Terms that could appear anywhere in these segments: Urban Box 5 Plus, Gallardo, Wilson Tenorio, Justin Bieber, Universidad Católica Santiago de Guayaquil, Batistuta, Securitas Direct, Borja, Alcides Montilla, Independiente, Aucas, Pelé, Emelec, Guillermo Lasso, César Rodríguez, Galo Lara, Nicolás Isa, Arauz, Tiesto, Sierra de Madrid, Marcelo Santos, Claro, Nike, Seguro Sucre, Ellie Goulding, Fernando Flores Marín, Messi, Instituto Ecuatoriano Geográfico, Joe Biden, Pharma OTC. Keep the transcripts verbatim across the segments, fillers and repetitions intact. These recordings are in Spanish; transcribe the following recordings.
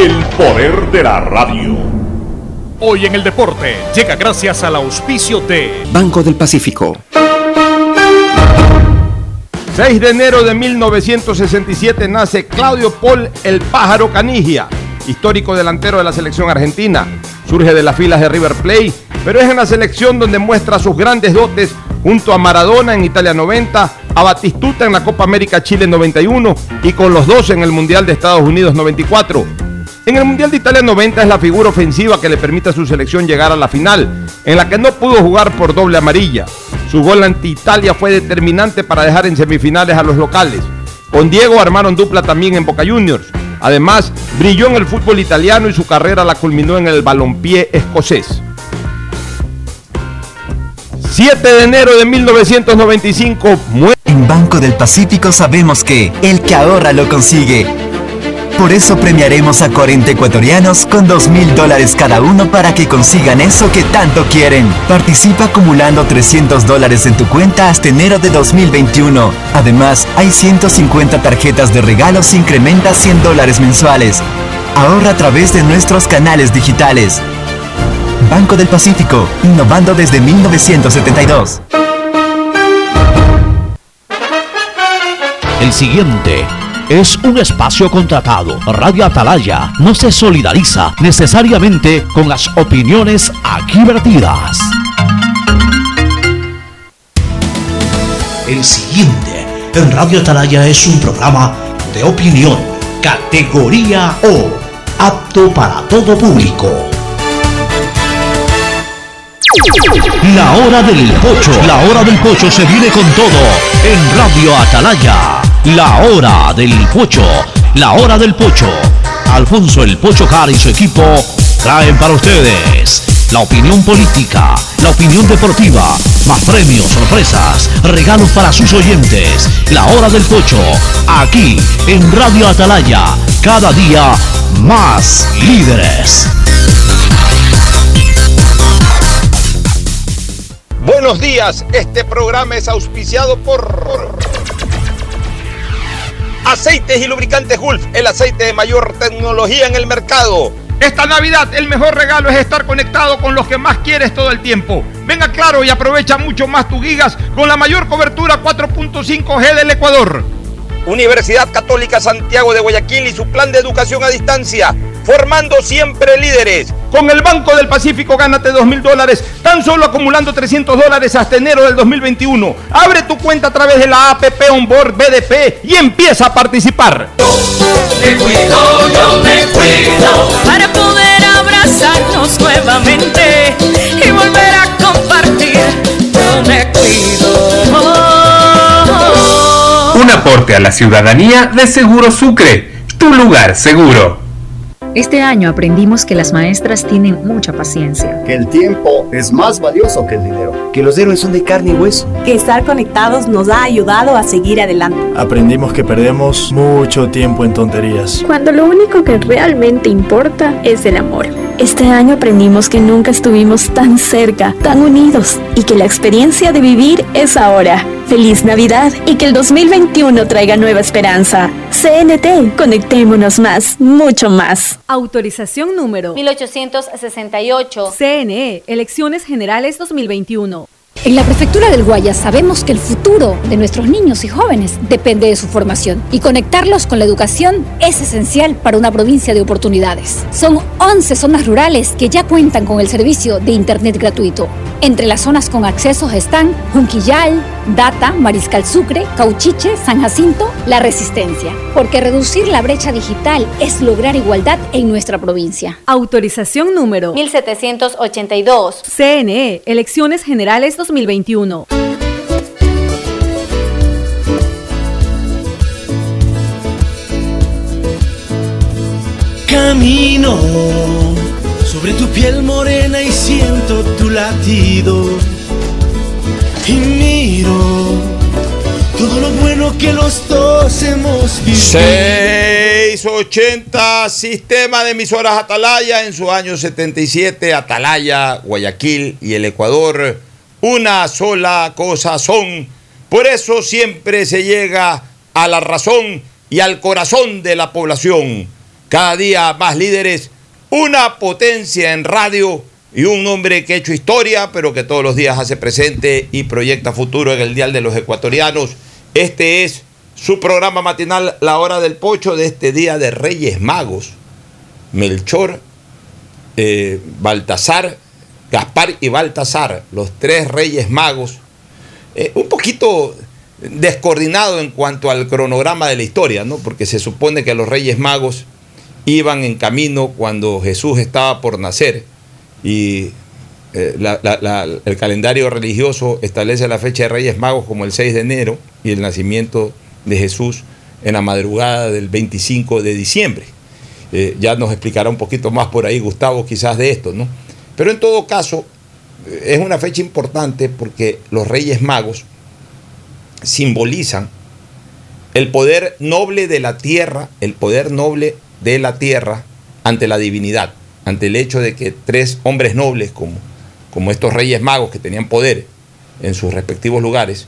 El poder de la radio. Hoy en el deporte llega gracias al auspicio de Banco del Pacífico. seis de enero de mil novecientos sesenta y siete nace Claudio Paul El Pájaro Caniggia, histórico delantero de la selección argentina. Surge de las filas de River Plate, pero es en la selección donde muestra sus grandes dotes junto a Maradona en Italia noventa, a Batistuta en la Copa América Chile noventa y uno y con los dos en el Mundial de Estados Unidos noventa y cuatro. En el Mundial de Italia noventa es la figura ofensiva que le permite a su selección llegar a la final, en la que no pudo jugar por doble amarilla. Su gol ante Italia fue determinante para dejar en semifinales a los locales. Con Diego armaron dupla también en Boca Juniors. Además, brilló en el fútbol italiano y su carrera la culminó en el balompié escocés. siete de enero de mil novecientos noventa y cinco muere. En Banco del Pacífico sabemos que el que ahorra lo consigue. Por eso premiaremos a cuarenta ecuatorianos con dos mil dólares cada uno para que consigan eso que tanto quieren. Participa acumulando trescientos dólares en tu cuenta hasta enero de dos mil veintiuno. Además, hay ciento cincuenta tarjetas de regalos e incrementa cien dólares mensuales. Ahorra a través de nuestros canales digitales. Banco del Pacífico, innovando desde mil novecientos setenta y dos. El siguiente es un espacio contratado. Radio Atalaya no se solidariza necesariamente con las opiniones aquí vertidas. El siguiente en Radio Atalaya es un programa de opinión, categoría O, apto para todo público. La hora del pocho, la hora del pocho se viene con todo en Radio Atalaya. La hora del pocho, la hora del pocho. Alfonso El Pocho Car y su equipo traen para ustedes la opinión política, la opinión deportiva, más premios, sorpresas, regalos para sus oyentes. La hora del pocho, aquí en Radio Atalaya, cada día más líderes. Buenos días, este programa es auspiciado por Aceites y lubricantes Gulf, el aceite de mayor tecnología en el mercado. Esta Navidad el mejor regalo es estar conectado con los que más quieres todo el tiempo. Ven a Claro y aprovecha mucho más tus gigas con la mayor cobertura cuatro punto cinco G del Ecuador. Universidad Católica Santiago de Guayaquil y su plan de educación a distancia, formando siempre líderes. Con el Banco del Pacífico gánate dos mil dólares, tan solo acumulando trescientos dólares hasta enero del dos mil veintiuno. Abre tu cuenta a través de la app Onboard B D P y empieza a participar. Yo me cuido, yo me cuido. Para poder abrazarnos nuevamente y volver a compartir. Yo me cuido. Un aporte a la ciudadanía de Seguro Sucre, tu lugar seguro. Este año aprendimos que las maestras tienen mucha paciencia. Que el tiempo es más valioso que el dinero. Que los héroes son de carne y hueso. Que estar conectados nos ha ayudado a seguir adelante. Aprendimos que perdemos mucho tiempo en tonterías. Cuando lo único que realmente importa es el amor. Este año aprendimos que nunca estuvimos tan cerca, tan unidos. Y que la experiencia de vivir es ahora. Feliz Navidad y que el dos mil veintiuno traiga nueva esperanza. C N T, conectémonos más, mucho más. Autorización número mil ochocientos sesenta y ocho. C N E, Elecciones Generales dos mil veintiuno. En la Prefectura del Guayas sabemos que el futuro de nuestros niños y jóvenes depende de su formación y conectarlos con la educación es esencial para una provincia de oportunidades. Son once zonas rurales que ya cuentan con el servicio de internet gratuito. Entre las zonas con accesos están Junquillal, Data, Mariscal Sucre, Cauchiche, San Jacinto, La Resistencia. Porque reducir la brecha digital es lograr igualdad en nuestra provincia. Autorización número mil setecientos ochenta y dos. C N E, Elecciones Generales dos mil veintiuno. Camino sobre tu piel morena y siento tu latido y miro todo lo bueno que los dos hemos vivido. seiscientos ochenta Sistema de Emisoras Atalaya en su año setenta y siete. Atalaya, Guayaquil y el Ecuador, una sola cosa son. Por eso siempre se llega a la razón y al corazón de la población. Cada día más líderes, una potencia en radio y un hombre que ha hecho historia, pero que todos los días hace presente y proyecta futuro en el dial de los ecuatorianos. Este es su programa matinal, La Hora del Pocho, de este día de Reyes Magos. Melchor, eh, Baltasar, Gaspar y Baltasar, los tres Reyes Magos. Eh, un poquito descoordinado en cuanto al cronograma de la historia, ¿no? Porque se supone que los Reyes Magos iban en camino cuando Jesús estaba por nacer y eh, la, la, la, el calendario religioso establece la fecha de Reyes Magos como el seis de enero y el nacimiento de Jesús en la madrugada del veinticinco de diciembre. Eh, ya nos explicará un poquito más por ahí Gustavo quizás de esto, ¿no? Pero en todo caso es una fecha importante porque los Reyes Magos simbolizan el poder noble de la tierra, el poder noble de la tierra ante la divinidad, ante el hecho de que tres hombres nobles como, como estos Reyes Magos que tenían poder en sus respectivos lugares,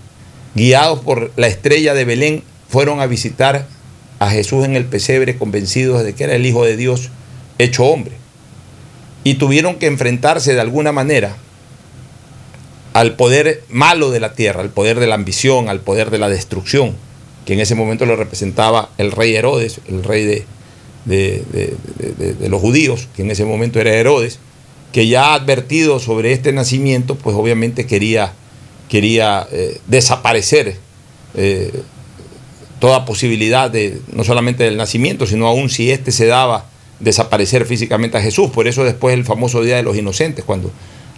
guiados por la estrella de Belén, fueron a visitar a Jesús en el pesebre convencidos de que era el Hijo de Dios hecho hombre. Y tuvieron que enfrentarse de alguna manera al poder malo de la tierra, al poder de la ambición, al poder de la destrucción, que en ese momento lo representaba el rey Herodes, el rey de, de, de, de, de, de los judíos, que en ese momento era Herodes, que ya advertido sobre este nacimiento, pues obviamente quería, quería eh, desaparecer eh, toda posibilidad de, no solamente del nacimiento, sino aún si este se daba, desaparecer físicamente a Jesús. Por eso después el famoso Día de los Inocentes, cuando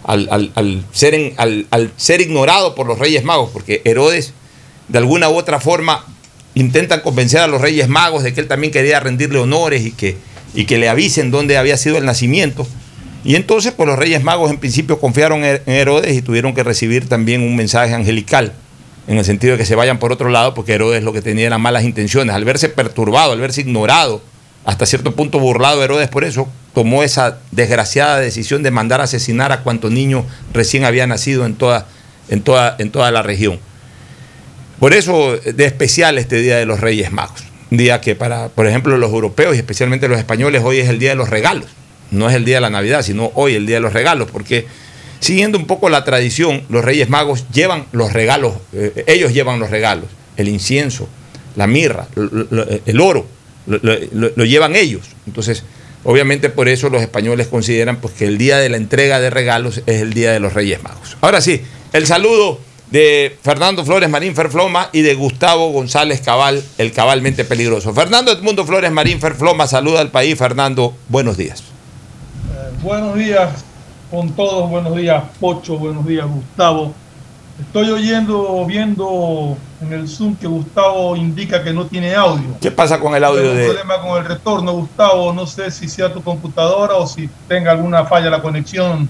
Al, al, al, ser en, al, al ser ignorado por los Reyes Magos, porque Herodes de alguna u otra forma intentan convencer a los Reyes Magos de que él también quería rendirle honores y que, y que le avisen dónde había sido el nacimiento, y entonces pues los Reyes Magos en principio confiaron en Herodes y tuvieron que recibir también un mensaje angelical en el sentido de que se vayan por otro lado, porque Herodes lo que tenía eran malas intenciones. Al verse perturbado, al verse ignorado, hasta cierto punto burlado Herodes por eso, tomó esa desgraciada decisión de mandar a asesinar a cuantos niños recién había nacido en toda, en, toda, en toda la región. Por eso de especial este Día de los Reyes Magos. Un día que para, por ejemplo, los europeos y especialmente los españoles, hoy es el Día de los Regalos. No es el Día de la Navidad, sino hoy el Día de los Regalos, porque siguiendo un poco la tradición, los Reyes Magos llevan los regalos, eh, ellos llevan los regalos, el incienso, la mirra, el oro, lo, lo, lo llevan ellos. Entonces, obviamente por eso los españoles consideran pues, que el día de la entrega de regalos es el Día de los Reyes Magos. Ahora sí, el saludo de Fernando Flores Marín Ferfloma y de Gustavo González Cabal, el cabalmente peligroso. Fernando Edmundo Flores Marín Ferfloma, saluda al país. Fernando, buenos días. Eh, buenos días con todos, buenos días Pocho, buenos días Gustavo. Estoy oyendo, viendo en el Zoom que Gustavo indica que no tiene audio. ¿Qué pasa con el audio? Tengo de...? Un problema con el retorno, Gustavo. No sé si sea tu computadora o si tenga alguna falla la conexión.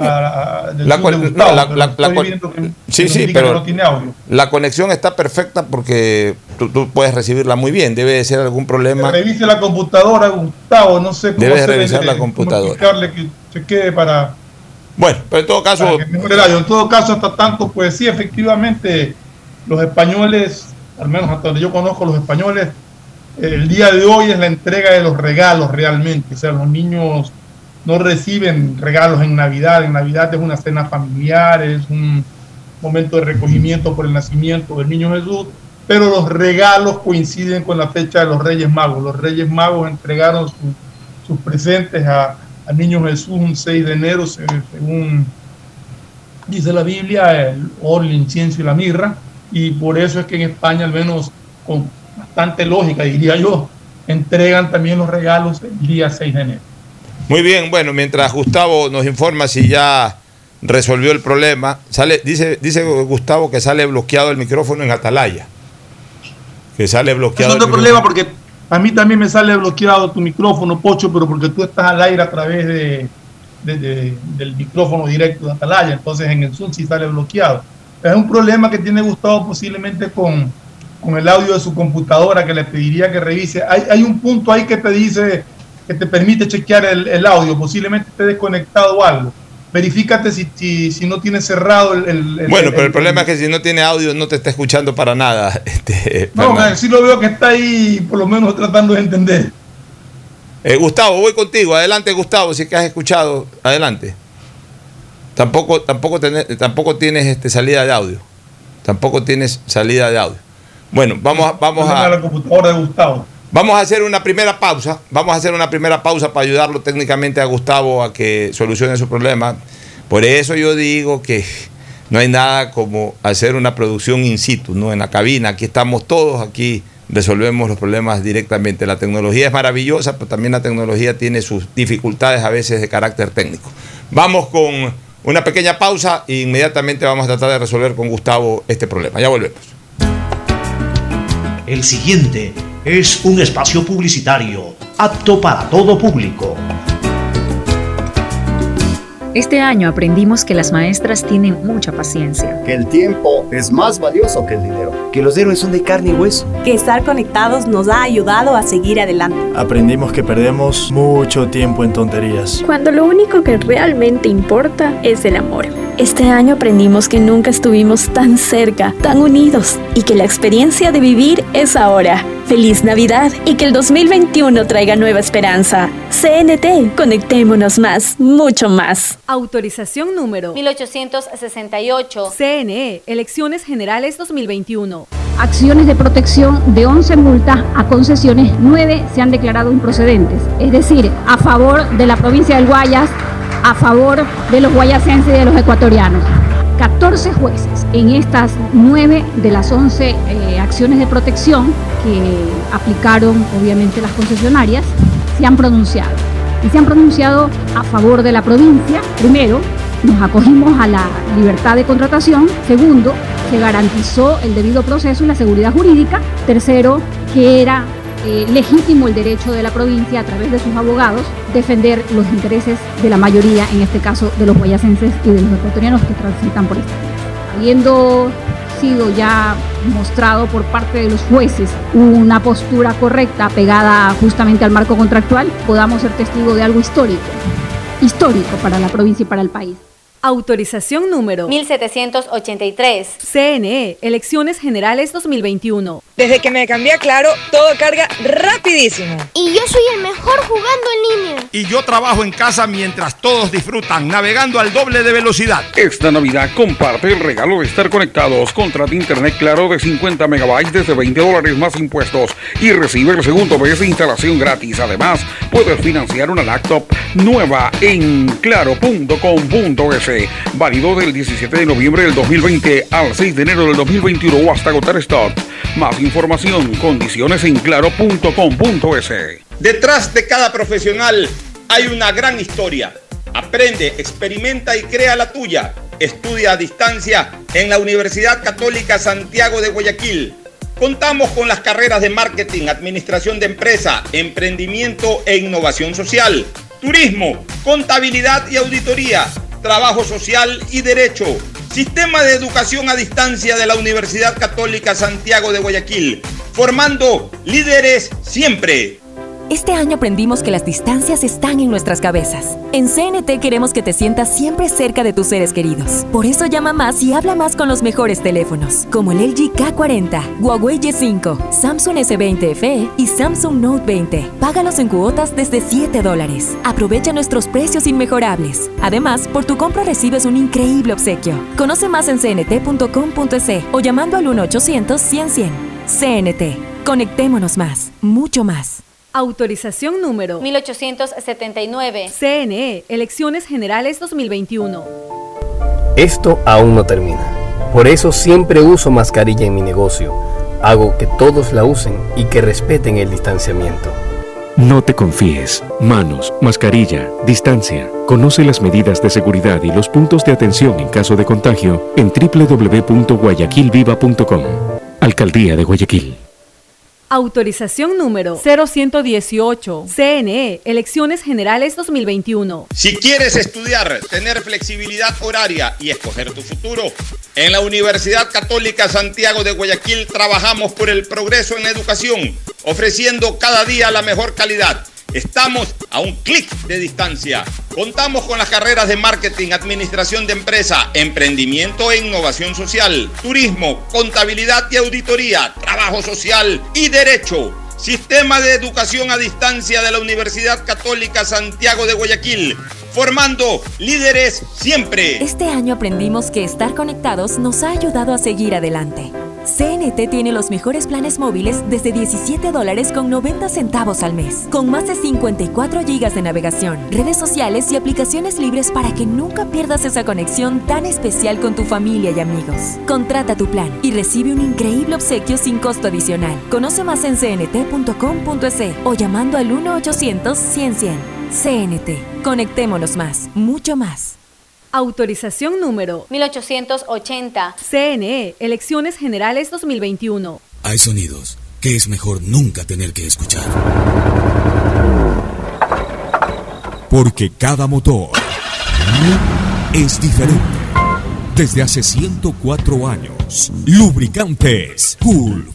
A, a, del la, cual, de Gustavo, no, la, la, la cual... que, sí, que sí, pero no tiene audio. La conexión está perfecta porque tú, tú puedes recibirla muy bien. Debe de ser algún problema. Revise la computadora, Gustavo. No sé cómo debes hacer, revisar la computadora. Explicarle que se quede para. Bueno, pero en todo caso... En todo caso, hasta tanto, pues sí, efectivamente, los españoles, al menos hasta donde yo conozco los españoles, el día de hoy es la entrega de los regalos realmente. O sea, los niños no reciben regalos en Navidad. En Navidad es una cena familiar, es un momento de recogimiento por el nacimiento del niño Jesús, pero los regalos coinciden con la fecha de los Reyes Magos. Los Reyes Magos entregaron su, sus presentes a... al niño Jesús un seis de enero, según dice la Biblia, el oro, el incienso y la mirra, y por eso es que en España, al menos con bastante lógica, diría yo, entregan también los regalos el día seis de enero. Muy bien, bueno, mientras Gustavo nos informa si ya resolvió el problema, sale, dice, dice Gustavo que sale bloqueado el micrófono en Atalaya, que sale bloqueado. Es otro problema porque... A mí también me sale bloqueado tu micrófono, Pocho, pero porque tú estás al aire a través de, de, de, del micrófono directo de Atalaya, entonces en el Zoom sí sale bloqueado. Es un problema que tiene Gustavo posiblemente con, con el audio de su computadora, que le pediría que revise. Hay, hay un punto ahí que te dice, que te permite chequear el, el audio, posiblemente esté desconectado o algo. Verifícate si, si, si no tiene cerrado el, el bueno, el, pero el, el problema es que si no tiene audio no te está escuchando para nada. Este, no, si sí lo veo que está ahí por lo menos tratando de entender. Eh, Gustavo, voy contigo. Adelante, Gustavo, si es que has escuchado. Adelante. Tampoco, tampoco, tenés, tampoco tienes este, salida de audio. Tampoco tienes salida de audio. Bueno, vamos, vamos a... la computadora de Gustavo. Vamos a hacer una primera pausa. Vamos a hacer una primera pausa para ayudarlo técnicamente a Gustavo a que solucione su problema. Por eso yo digo que no hay nada como hacer una producción in situ, ¿no? En la cabina. Aquí estamos todos, aquí resolvemos los problemas directamente. La tecnología es maravillosa, pero también la tecnología tiene sus dificultades a veces de carácter técnico. Vamos con una pequeña pausa e inmediatamente vamos a tratar de resolver con Gustavo este problema. Ya volvemos. El siguiente es un espacio publicitario apto para todo público. Este año aprendimos que las maestras tienen mucha paciencia. Que el tiempo es más valioso que el dinero. Que los héroes son de carne y hueso. Que estar conectados nos ha ayudado a seguir adelante. Aprendimos que perdemos mucho tiempo en tonterías. Cuando lo único que realmente importa es el amor. Este año aprendimos que nunca estuvimos tan cerca, tan unidos. Y que la experiencia de vivir es ahora. Feliz Navidad y que el dos mil veintiuno traiga nueva esperanza. C N T, conectémonos más, mucho más. Autorización número mil ochocientos sesenta y ocho. C N E, Elecciones Generales dos mil veintiuno. Acciones de protección de once multas a concesiones, nueve se han declarado improcedentes. Es decir, a favor de la provincia del Guayas, a favor de los guayasenses y de los ecuatorianos. catorce jueces en estas nueve de las once eh, acciones de protección que aplicaron obviamente las concesionarias se han pronunciado y se han pronunciado a favor de la provincia. Primero, nos acogimos a la libertad de contratación. Segundo, se garantizó el debido proceso y la seguridad jurídica. Tercero, que era eh, legítimo el derecho de la provincia a través de sus abogados defender los intereses de la mayoría, en este caso de los guayasenses y de los ecuatorianos que transitan por esta tierra. Habiendo sido ya mostrado por parte de los jueces una postura correcta, apegada justamente al marco contractual, podamos ser testigo de algo histórico, histórico para la provincia y para el país. Autorización número mil setecientos ochenta y tres. C N E, Elecciones Generales dos mil veintiuno. Desde que me cambié a Claro, todo carga rapidísimo. Y yo soy el mejor jugando en línea. Y yo trabajo en casa mientras todos disfrutan, navegando al doble de velocidad. Esta Navidad comparte el regalo de estar conectados. Contrata internet Claro de cincuenta megabytes desde veinte dólares más impuestos y recibe el segundo mes de instalación gratis. Además, puedes financiar una laptop nueva en claro punto com punto es. Válido del diecisiete de noviembre del dos mil veinte al seis de enero del dos mil veintiuno o hasta agotar stock. Más información, condiciones en claro punto com punto es. Detrás de cada profesional hay una gran historia. Aprende, experimenta y crea la tuya. Estudia a distancia en la Universidad Católica Santiago de Guayaquil. Contamos con las carreras de marketing, administración de empresa, emprendimiento e innovación social, turismo, contabilidad y auditoría, trabajo social y derecho. Sistema de educación a distancia de la Universidad Católica Santiago de Guayaquil, formando líderes siempre. Este año aprendimos que las distancias están en nuestras cabezas. En C N T queremos que te sientas siempre cerca de tus seres queridos. Por eso llama más y habla más con los mejores teléfonos, como el L G K cuarenta, Huawei Y cinco, Samsung S veinte F E y Samsung Note veinte. Págalos en cuotas desde siete dólares. Aprovecha nuestros precios inmejorables. Además, por tu compra recibes un increíble obsequio. Conoce más en c n t punto com punto es o llamando al uno ochocientos cien cien. C N T. Conectémonos más, mucho más. Autorización número mil ochocientos setenta y nueve. C N E, Elecciones Generales dos mil veintiuno. Esto aún no termina. Por eso siempre uso mascarilla en mi negocio. Hago que todos la usen y que respeten el distanciamiento. No te confíes. Manos, mascarilla, distancia. Conoce las medidas de seguridad y los puntos de atención en caso de contagio en doble u doble u doble u punto guayaquil viva punto com. Alcaldía de Guayaquil. Autorización número cero ciento dieciocho. C N E, Elecciones Generales dos mil veintiuno. Si quieres estudiar, tener flexibilidad horaria y escoger tu futuro, en la Universidad Católica Santiago de Guayaquil trabajamos por el progreso en la educación, ofreciendo cada día la mejor calidad. Estamos a un clic de distancia. Contamos con las carreras de marketing, administración de empresa, emprendimiento e innovación social, turismo, contabilidad y auditoría, trabajo social y derecho. Sistema de Educación a Distancia de la Universidad Católica Santiago de Guayaquil, formando líderes siempre. Este año aprendimos que estar conectados nos ha ayudado a seguir adelante. C N T tiene los mejores planes móviles desde diecisiete dólares con noventa centavos al mes, con más de cincuenta y cuatro gigas de navegación, redes sociales y aplicaciones libres para que nunca pierdas esa conexión tan especial con tu familia y amigos. Contrata tu plan y recibe un increíble obsequio sin costo adicional. Conoce más en c n t punto com punto e s o llamando al uno ochocientos cien cien. C N T. Conectémonos más, mucho más. Autorización número mil ochocientos ochenta. C N E, Elecciones Generales dos mil veintiuno. Hay sonidos que es mejor nunca tener que escuchar. Porque cada motor es diferente. Desde hace ciento cuatro años, Lubricantes Gulf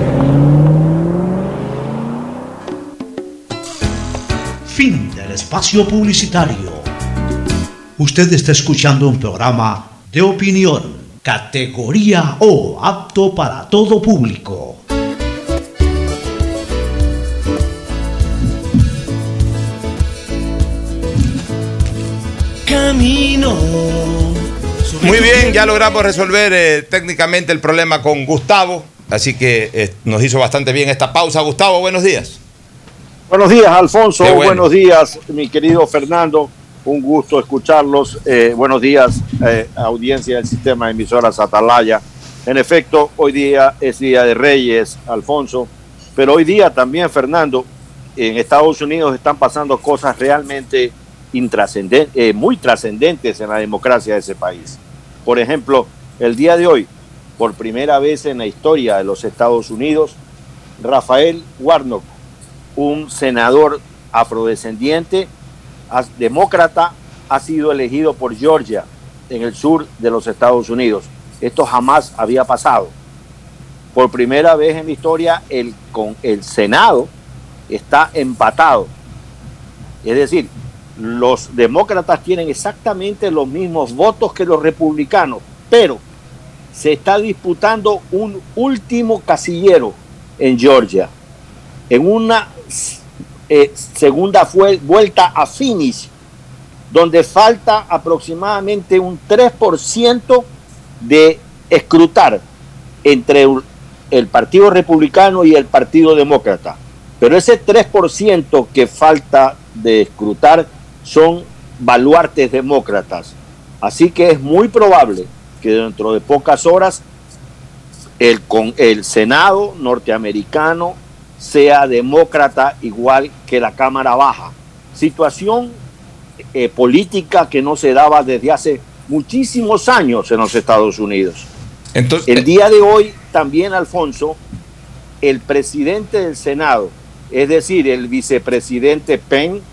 Fin del espacio publicitario. Usted está escuchando un programa de opinión, categoría O, apto para todo público. Camino. Muy bien, ya logramos resolver eh, técnicamente el problema con Gustavo, así que eh, nos hizo bastante bien esta pausa. Gustavo, buenos días. Buenos días, Alfonso. Bueno. Buenos días, mi querido Fernando. Un gusto escucharlos. Eh, buenos días, eh, audiencia del sistema de emisoras Atalaya. En efecto, hoy día es Día de Reyes, Alfonso. Pero hoy día también, Fernando, en Estados Unidos están pasando cosas realmente intrascendentes, eh, muy trascendentes en la democracia de ese país. Por ejemplo, el día de hoy, por primera vez en la historia de los Estados Unidos, Raphael Warnock, un senador afrodescendiente, demócrata, ha sido elegido por Georgia, en el sur de los Estados Unidos. Esto jamás había pasado. Por primera vez en la historia, el, con el Senado está empatado. Es decir, los demócratas tienen exactamente los mismos votos que los republicanos, pero se está disputando un último casillero en Georgia. En una eh, segunda fue, vuelta a finish, donde falta aproximadamente un tres por ciento de escrutar entre el Partido Republicano y el Partido Demócrata. Pero ese tres por ciento que falta de escrutar son baluartes demócratas. Así que es muy probable que dentro de pocas horas el, con el Senado norteamericano sea demócrata igual que la Cámara Baja. Situación eh, política que no se daba desde hace muchísimos años en los Estados Unidos. Entonces, el día de hoy también, Alfonso, el presidente del Senado, es decir, el vicepresidente Pence,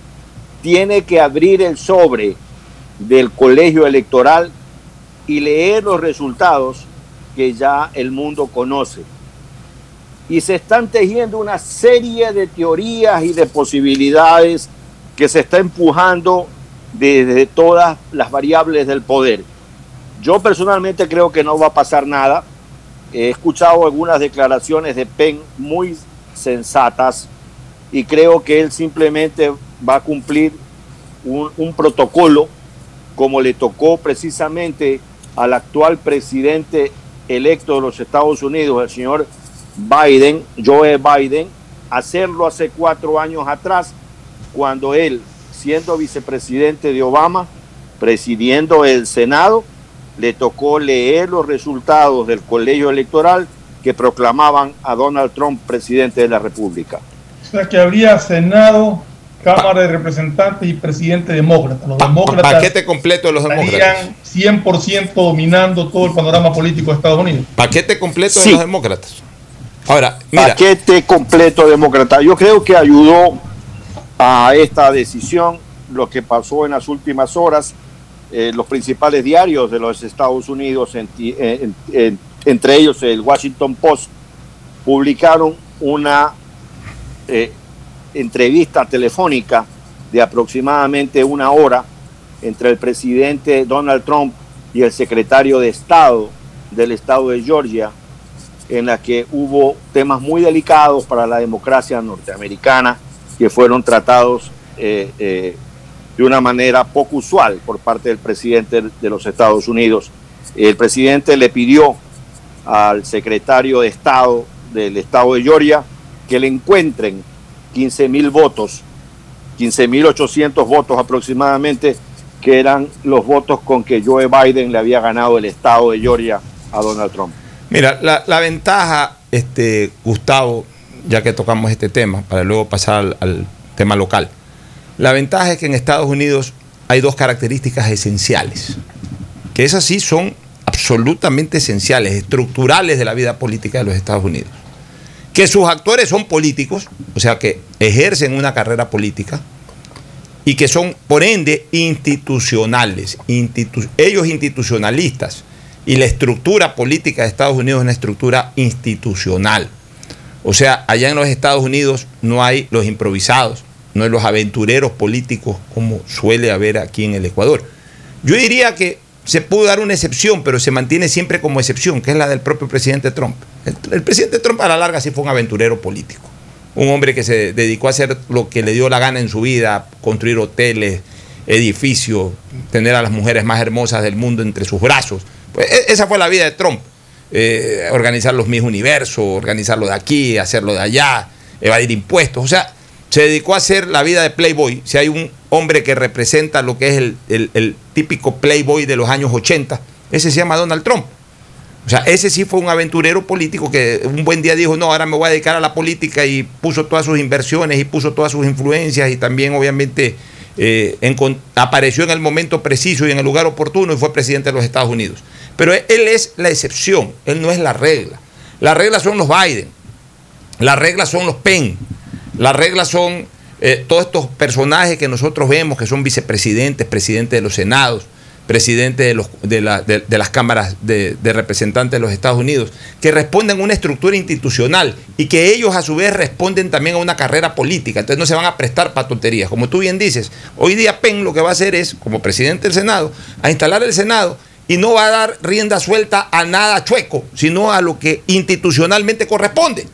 tiene que abrir el sobre del colegio electoral y leer los resultados que ya el mundo conoce. Y se están tejiendo una serie de teorías y de posibilidades que se está empujando desde todas las variables del poder. Yo personalmente creo que no va a pasar nada. He escuchado algunas declaraciones de Pence muy sensatas y creo que él simplemente va a cumplir un, un protocolo como le tocó precisamente al actual presidente electo de los Estados Unidos, el señor Biden, Joe Biden, hacerlo hace cuatro años atrás, cuando él, siendo vicepresidente de Obama, presidiendo el Senado, le tocó leer los resultados del colegio electoral que proclamaban a Donald Trump presidente de la República. O sea que habría Senado, Cámara de Representantes y presidente demócrata. Los demócratas paquete completo de los demócratas. Estarían cien por ciento dominando todo el panorama político de Estados Unidos. Paquete completo de sí. los demócratas. Ahora, mira. Paquete completo demócrata. Yo creo que ayudó a esta decisión lo que pasó en las últimas horas. Eh, los principales diarios de los Estados Unidos, en, en, en, entre ellos el Washington Post, publicaron una eh, entrevista telefónica de aproximadamente una hora entre el presidente Donald Trump y el secretario de Estado del estado de Georgia, en la que hubo temas muy delicados para la democracia norteamericana que fueron tratados eh, eh, de una manera poco usual por parte del presidente de los Estados Unidos. El presidente le pidió al secretario de Estado del estado de Georgia que le encuentren quince mil votos, quince mil ochocientos votos aproximadamente, que eran los votos con que Joe Biden le había ganado el estado de Georgia a Donald Trump. Mira, la, la ventaja, este Gustavo, ya que tocamos este tema, para luego pasar al, al tema local. La ventaja es que en Estados Unidos hay dos características esenciales, que esas sí son absolutamente esenciales, estructurales de la vida política de los Estados Unidos. Que sus actores son políticos, o sea que ejercen una carrera política, y que son, por ende, institucionales, institu- ellos institucionalistas, y la estructura política de Estados Unidos es una estructura institucional. O sea, allá en los Estados Unidos no hay los improvisados, no hay los aventureros políticos como suele haber aquí en el Ecuador. Yo diría que se pudo dar una excepción, pero se mantiene siempre como excepción, que es la del propio presidente Trump. El, el presidente Trump a la larga sí fue un aventurero político, un hombre que se dedicó a hacer lo que le dio la gana en su vida, construir hoteles, edificios, tener a las mujeres más hermosas del mundo entre sus brazos. Pues esa fue la vida de Trump, eh, organizar los Miss Universo, organizarlo de aquí, hacerlo de allá, evadir impuestos, o sea, se dedicó a hacer la vida de Playboy. Si hay un hombre que representa lo que es el, el, el típico Playboy de los años ochenta, ese se llama Donald Trump. O sea, ese sí fue un aventurero político que un buen día dijo, no, ahora me voy a dedicar a la política, y puso todas sus inversiones y puso todas sus influencias, y también obviamente eh, en, apareció en el momento preciso y en el lugar oportuno y fue presidente de los Estados Unidos. Pero él es la excepción, él no es la regla. La regla son los Biden, la regla son los Pence. Las reglas son eh, todos estos personajes que nosotros vemos, que son vicepresidentes, presidentes de los senados, presidentes de, los, de, la, de, de las cámaras de, de representantes de los Estados Unidos, que responden a una estructura institucional y que ellos a su vez responden también a una carrera política. Entonces no se van a prestar para tonterías. Como tú bien dices, hoy día Pence lo que va a hacer es, como presidente del Senado, a instalar el Senado, y no va a dar rienda suelta a nada chueco, sino a lo que institucionalmente corresponde.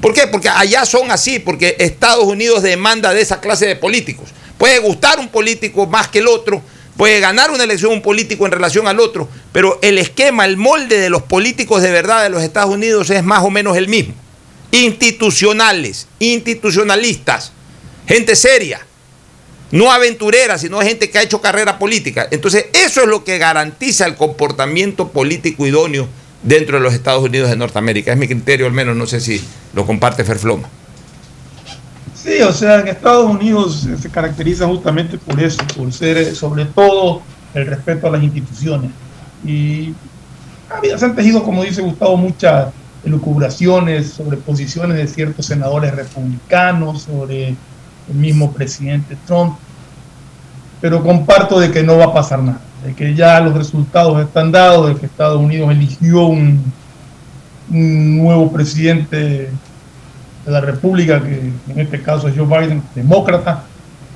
¿Por qué? Porque allá son así, porque Estados Unidos demanda de esa clase de políticos. Puede gustar un político más que el otro, puede ganar una elección un político en relación al otro, pero el esquema, el molde de los políticos de verdad de los Estados Unidos es más o menos el mismo. Institucionales, institucionalistas, gente seria, no aventurera, sino gente que ha hecho carrera política. Entonces eso es lo que garantiza el comportamiento político idóneo dentro de los Estados Unidos de Norteamérica. Es mi criterio, al menos, no sé si lo comparte Ferfloma. Sí, o sea, en Estados Unidos se caracteriza justamente por eso, por ser, sobre todo, el respeto a las instituciones. Y se han tejido, como dice Gustavo, muchas elucubraciones sobre posiciones de ciertos senadores republicanos, sobre el mismo presidente Trump, pero comparto de que no va a pasar nada, de que ya los resultados están dados, de que Estados Unidos eligió un, un nuevo presidente de la República, que en este caso es Joe Biden, demócrata,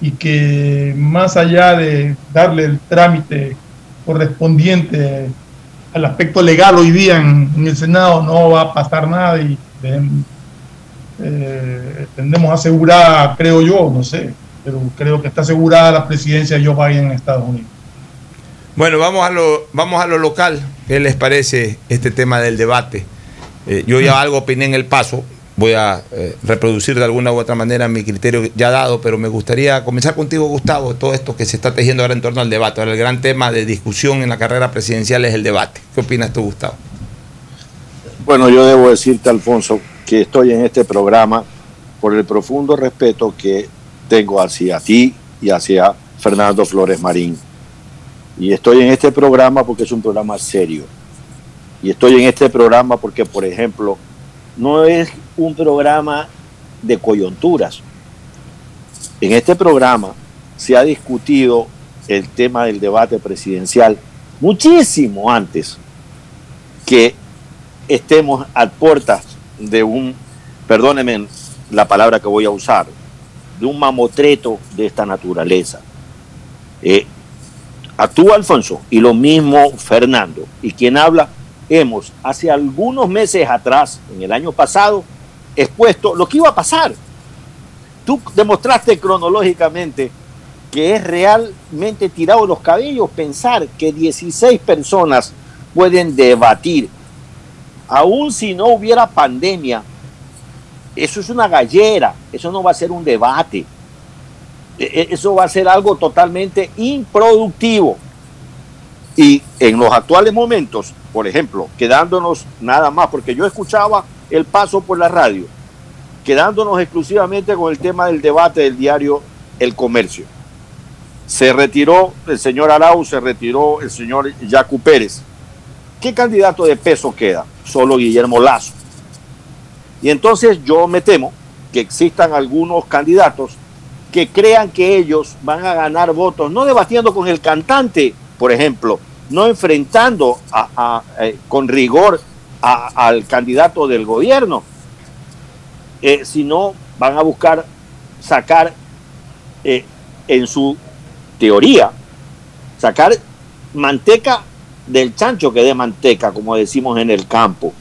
y que más allá de darle el trámite correspondiente al aspecto legal hoy día en, en el Senado, no va a pasar nada, y eh, eh, tendremos asegurada, creo yo, no sé, pero creo que está asegurada la presidencia de Joe Biden en Estados Unidos. Bueno, vamos a lo vamos a lo local. ¿Qué les parece este tema del debate? Eh, yo ya algo opiné en el paso. Voy a eh, reproducir de alguna u otra manera mi criterio ya dado, pero me gustaría comenzar contigo, Gustavo, todo esto que se está tejiendo ahora en torno al debate. Ahora el gran tema de discusión en la carrera presidencial es el debate. ¿Qué opinas tú, Gustavo? Bueno, yo debo decirte, Alfonso, que estoy en este programa por el profundo respeto que tengo hacia ti y hacia Fernando Flores Marín. Y estoy en este programa porque es un programa serio. Y estoy en este programa porque, por ejemplo, no es un programa de coyunturas. En este programa se ha discutido el tema del debate presidencial muchísimo antes que estemos a puertas de un, perdónenme la palabra que voy a usar, de un mamotreto de esta naturaleza. Eh, actúa Alfonso y lo mismo Fernando. Y quien habla, hemos hace algunos meses atrás, en el año pasado, expuesto lo que iba a pasar. Tú demostraste cronológicamente que es realmente tirado los cabellos pensar que dieciséis personas pueden debatir, aun si no hubiera pandemia. Eso es una gallera, eso no va a ser un debate, eso va a ser algo totalmente improductivo. Y en los actuales momentos, por ejemplo, quedándonos nada más, porque yo escuchaba el paso por la radio, quedándonos exclusivamente con el tema del debate del diario El Comercio. Se retiró el señor Arauz, se retiró el señor Yaku Pérez. ¿Qué candidato de peso queda? Solo Guillermo Lasso. Y entonces yo me temo que existan algunos candidatos que crean que ellos van a ganar votos, no debatiendo con el cantante, por ejemplo, no enfrentando a, a, eh, con rigor a, al candidato del gobierno, eh, sino van a buscar sacar eh, en su teoría, sacar manteca del chancho que dé manteca, como decimos en el campo.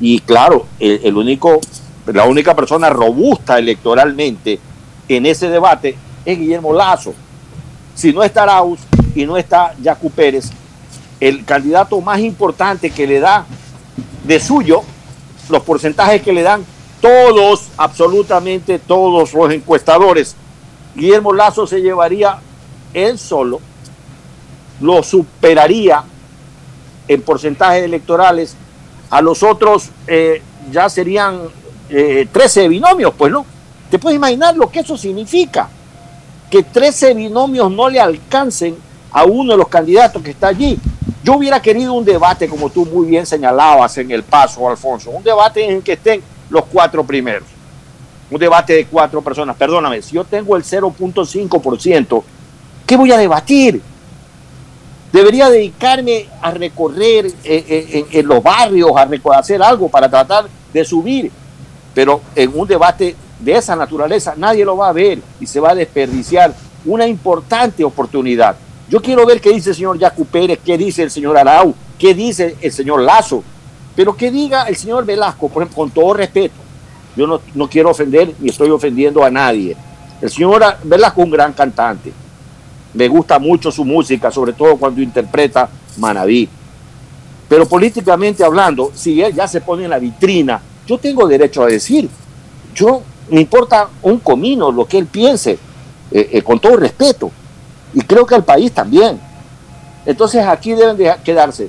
Y claro, el, el único, la única persona robusta electoralmente en ese debate es Guillermo Lasso. Si no está Arauz y no está Yaku Pérez, el candidato más importante que le da de suyo, los porcentajes que le dan todos, absolutamente todos los encuestadores, Guillermo Lasso se llevaría él solo, lo superaría en porcentajes electorales a los otros, eh, ya serían eh, trece binomios, pues no. Te puedes imaginar lo que eso significa, que trece binomios no le alcancen a uno de los candidatos que está allí. Yo hubiera querido un debate, como tú muy bien señalabas en el paso, Alfonso, un debate en el que estén los cuatro primeros, un debate de cuatro personas. Perdóname, si yo tengo el cero punto cinco por ciento, ¿qué voy a debatir? Debería dedicarme a recorrer eh, eh, en, en los barrios, a recor- hacer algo para tratar de subir, pero en un debate de esa naturaleza nadie lo va a ver y se va a desperdiciar una importante oportunidad. Yo quiero ver qué dice el señor Yaku Pérez, qué dice el señor Arauz, qué dice el señor Lasso, pero que diga el señor Velasco, por ejemplo, con todo respeto. Yo no, no quiero ofender ni estoy ofendiendo a nadie. El señor Velasco es un gran cantante. Me gusta mucho su música, sobre todo cuando interpreta Manaví. Pero políticamente hablando, si él ya se pone en la vitrina, yo tengo derecho a decir, yo me importa un comino lo que él piense, eh, eh, con todo respeto. Y creo que al país también. Entonces aquí deben de quedarse.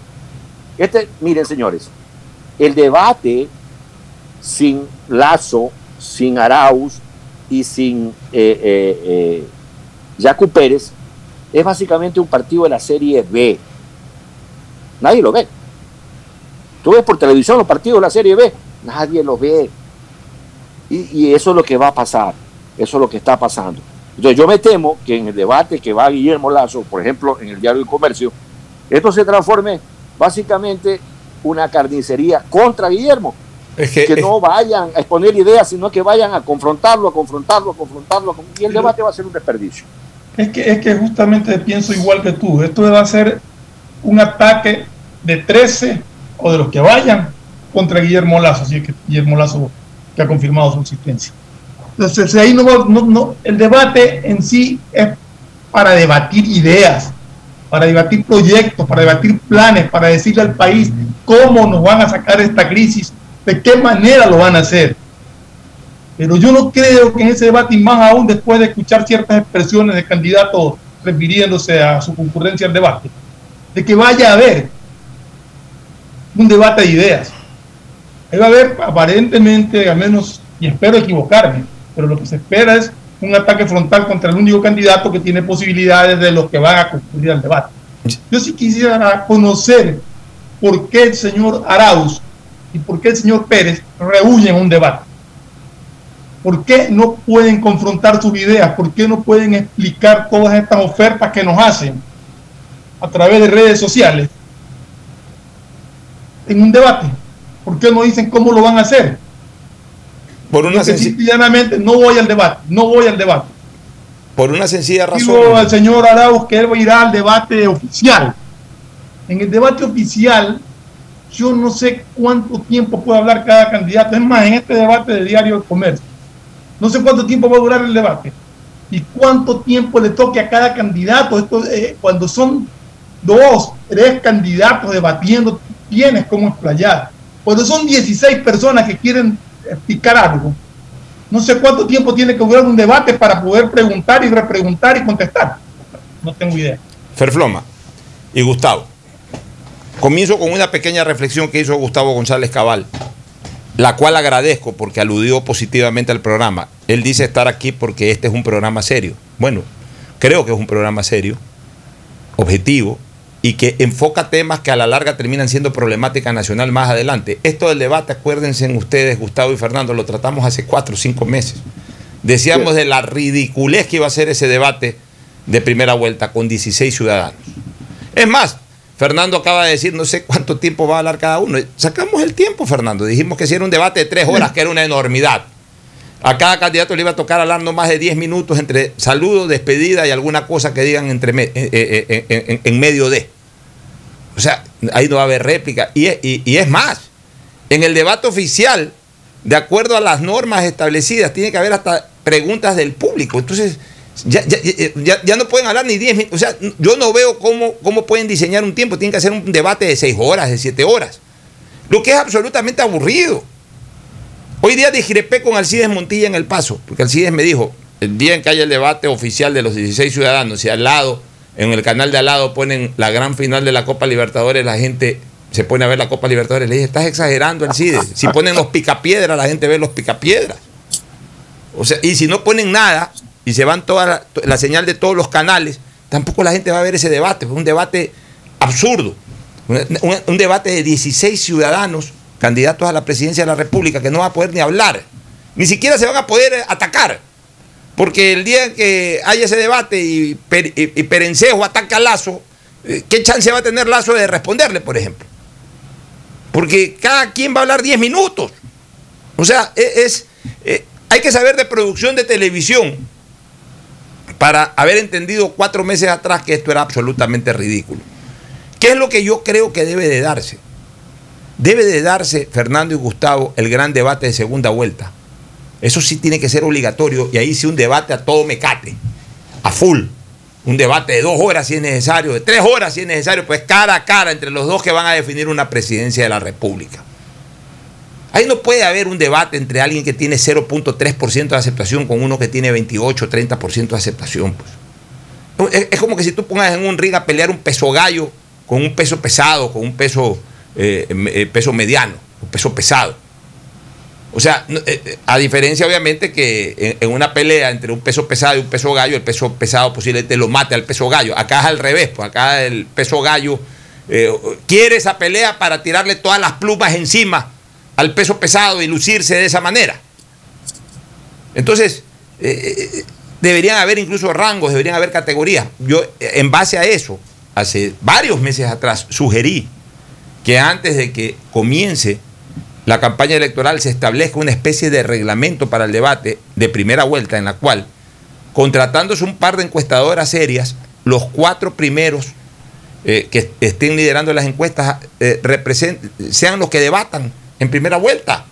Este, miren, señores, el debate sin Lasso, sin Arauz y sin eh, eh, eh, Yaku Pérez es básicamente un partido de la serie B. Nadie lo ve. Tú ves por televisión los partidos de la serie B, nadie los ve. Y, y eso es lo que va a pasar. Eso es lo que está pasando. Entonces yo me temo que en el debate que va Guillermo Lasso, por ejemplo, en el diario El Comercio, esto se transforme básicamente una carnicería contra Guillermo. Es que, que es... no vayan a exponer ideas, sino que vayan a confrontarlo, a confrontarlo, a confrontarlo. Y el debate va a ser un desperdicio. Es que, es que justamente pienso igual que tú. Esto va a ser un ataque de trece o de los que vayan contra Guillermo Lasso. Así que Guillermo Lasso que ha confirmado su existencia. Entonces ahí no, va, no, no el debate en sí es para debatir ideas, para debatir proyectos, para debatir planes, para decirle al país cómo nos van a sacar esta crisis, de qué manera lo van a hacer. Pero yo no creo que en ese debate, y más aún después de escuchar ciertas expresiones de candidatos refiriéndose a su concurrencia al debate, de que vaya a haber un debate de ideas. Ahí va a haber aparentemente, al menos, y espero equivocarme, pero lo que se espera es un ataque frontal contra el único candidato que tiene posibilidades de los que van a concurrir al debate. Yo sí quisiera conocer por qué el señor Arauz y por qué el señor Pérez rehuyen un debate. ¿Por qué no pueden confrontar sus ideas? ¿Por qué no pueden explicar todas estas ofertas que nos hacen a través de redes sociales en un debate? ¿Por qué no dicen cómo lo van a hacer? Por una sencilla... llanamente, no voy al debate, no voy al debate. Por una sencilla razón. Digo al señor Arauz que él irá al debate oficial. En el debate oficial, yo no sé cuánto tiempo puede hablar cada candidato. Es más, en este debate de Diario del Comercio, no sé cuánto tiempo va a durar el debate y cuánto tiempo le toque a cada candidato. Esto, eh, cuando son dos, tres candidatos debatiendo, tienes cómo explayar. Cuando son dieciséis personas que quieren explicar algo, no sé cuánto tiempo tiene que durar un debate para poder preguntar y repreguntar y contestar. No tengo idea. Ferfloma y Gustavo. Comienzo con una pequeña reflexión que hizo Gustavo González Cabal, la cual agradezco porque aludió positivamente al programa. Él dice estar aquí porque este es un programa serio. Bueno, creo que es un programa serio, objetivo, y que enfoca temas que a la larga terminan siendo problemática nacional más adelante. Esto del debate, acuérdense ustedes, Gustavo y Fernando, lo tratamos hace cuatro o cinco meses. Decíamos de la ridiculez que iba a ser ese debate de primera vuelta con dieciséis ciudadanos. Es más, Fernando acaba de decir, no sé cuánto tiempo va a hablar cada uno. Sacamos el tiempo, Fernando. Dijimos que si era un debate de tres horas, que era una enormidad. A cada candidato le iba a tocar hablar no más de diez minutos entre saludos, despedida y alguna cosa que digan entre me- en, en, en, en medio de. O sea, ahí no va a haber réplica. Y es, y, y es más, en el debate oficial, de acuerdo a las normas establecidas, tiene que haber hasta preguntas del público. Entonces... Ya, ya, ya, ya no pueden hablar ni diez minutos. O sea, yo no veo cómo, cómo pueden diseñar un tiempo. Tienen que hacer un debate de seis horas, de siete horas, lo que es absolutamente aburrido. Hoy día discrepé con Alcides Montilla en El Paso, porque Alcides me dijo, el día en que haya el debate oficial de los dieciséis ciudadanos, si al lado, en el canal de al lado ponen la gran final de la Copa Libertadores, la gente se pone a ver la Copa Libertadores. Le dije, estás exagerando, Alcides. Si ponen los picapiedras, la gente ve los picapiedras. O sea, y si no ponen nada y se van toda la, la señal de todos los canales, tampoco la gente va a ver ese debate. Es un debate absurdo, un, un debate de dieciséis ciudadanos candidatos a la presidencia de la República que no van a poder ni hablar, ni siquiera se van a poder atacar, porque el día que haya ese debate y, per, y, y Perencejo ataca a Lasso, ¿qué chance va a tener Lasso de responderle, por ejemplo? Porque cada quien va a hablar diez minutos. O sea, es, es, hay que saber de producción de televisión para haber entendido cuatro meses atrás que esto era absolutamente ridículo. ¿Qué es lo que yo creo que debe de darse? Debe de darse, Fernando y Gustavo, el gran debate de segunda vuelta. Eso sí tiene que ser obligatorio, y ahí sí un debate a todo mecate, a full. Un debate de dos horas si es necesario, de tres horas si es necesario, pues cara a cara entre los dos que van a definir una presidencia de la República. Ahí no puede haber un debate entre alguien que tiene cero punto tres por ciento de aceptación con uno que tiene veintiocho o treinta por ciento de aceptación. Pues. Es, es como que si tú pongas en un ring a pelear un peso gallo con un peso pesado, con un peso, eh, peso mediano, un peso pesado. O sea, a diferencia obviamente que en, en una pelea entre un peso pesado y un peso gallo, el peso pesado posiblemente lo mate al peso gallo. Acá es al revés, pues acá el peso gallo eh, quiere esa pelea para tirarle todas las plumas encima al peso pesado y lucirse de esa manera. Entonces, eh, deberían haber incluso rangos, deberían haber categorías. Yo, en base a eso, hace varios meses atrás, sugerí que antes de que comience la campaña electoral se establezca una especie de reglamento para el debate de primera vuelta, en la cual, contratándose un par de encuestadoras serias, los cuatro primeros eh, que estén liderando las encuestas eh, represent- sean los que debatan en primera vuelta.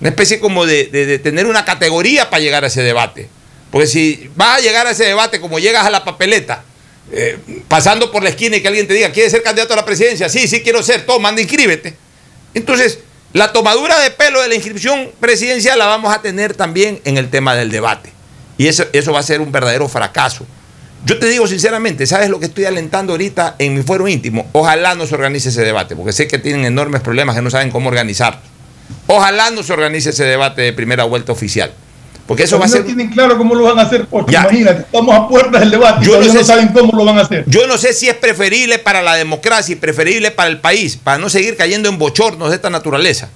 Una especie como de, de, de tener una categoría para llegar a ese debate. Porque si vas a llegar a ese debate como llegas a la papeleta, eh, pasando por la esquina y que alguien te diga, ¿quieres ser candidato a la presidencia? Sí, sí quiero ser. Toma, anda, inscríbete. Entonces, la tomadura de pelo de la inscripción presidencial la vamos a tener también en el tema del debate. Y eso, eso va a ser un verdadero fracaso. Yo te digo sinceramente, ¿sabes lo que estoy alentando ahorita en mi fuero íntimo? Ojalá no se organice ese debate, porque sé que tienen enormes problemas que no saben cómo organizarlo. Ojalá no se organice ese debate de primera vuelta oficial. Porque eso va a ser... No tienen claro cómo lo van a hacer, porque ya, imagínate, estamos a puertas del debate, yo no, sé no saben si... cómo lo van a hacer. Yo no sé si es preferible para la democracia y preferible para el país, para no seguir cayendo en bochornos de esta naturaleza,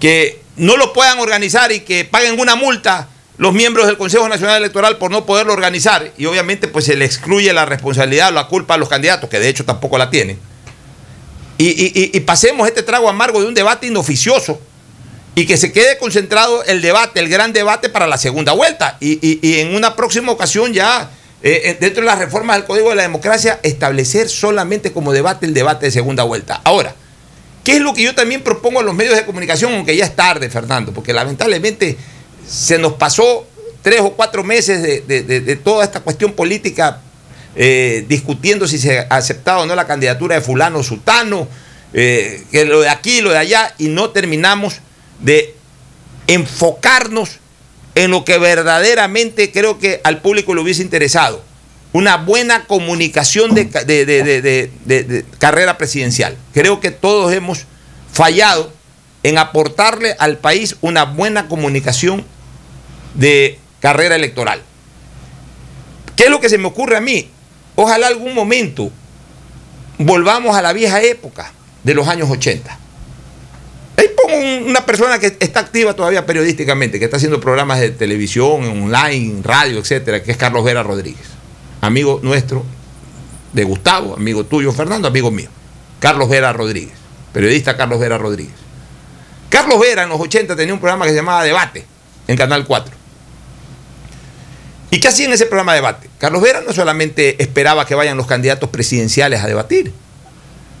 que no lo puedan organizar y que paguen una multa los miembros del Consejo Nacional Electoral por no poderlo organizar, y obviamente pues se le excluye la responsabilidad o la culpa a los candidatos, que de hecho tampoco la tienen, y, y, y pasemos este trago amargo de un debate inoficioso y que se quede concentrado el debate, el gran debate para la segunda vuelta, y, y, y en una próxima ocasión ya eh, dentro de las reformas del Código de la Democracia establecer solamente como debate el debate de segunda vuelta. Ahora, ¿qué es lo que yo también propongo a los medios de comunicación? Aunque ya es tarde, Fernando, porque lamentablemente se nos pasó tres o cuatro meses de, de, de, de toda esta cuestión política eh, discutiendo si se aceptaba o no la candidatura de fulano o sultano, eh, que lo de aquí, lo de allá, y no terminamos de enfocarnos en lo que verdaderamente creo que al público le hubiese interesado: una buena comunicación de, de, de, de, de, de, de carrera presidencial. Creo que todos hemos fallado en aportarle al país una buena comunicación de carrera electoral. ¿Qué es lo que se me ocurre a mí? Ojalá algún momento volvamos a la vieja época de los años ochenta. Ahí pongo un, una persona que está activa todavía periodísticamente, que está haciendo programas de televisión, online, radio, etcétera, que es Carlos Vera Rodríguez, amigo nuestro, de Gustavo, amigo tuyo, Fernando, amigo mío. Carlos Vera Rodríguez, periodista Carlos Vera Rodríguez. Carlos Vera en los ochenta tenía un programa que se llamaba Debate en Canal cuatro. ¿Y qué hacía en ese programa de debate? Carlos Vera no solamente esperaba que vayan los candidatos presidenciales a debatir.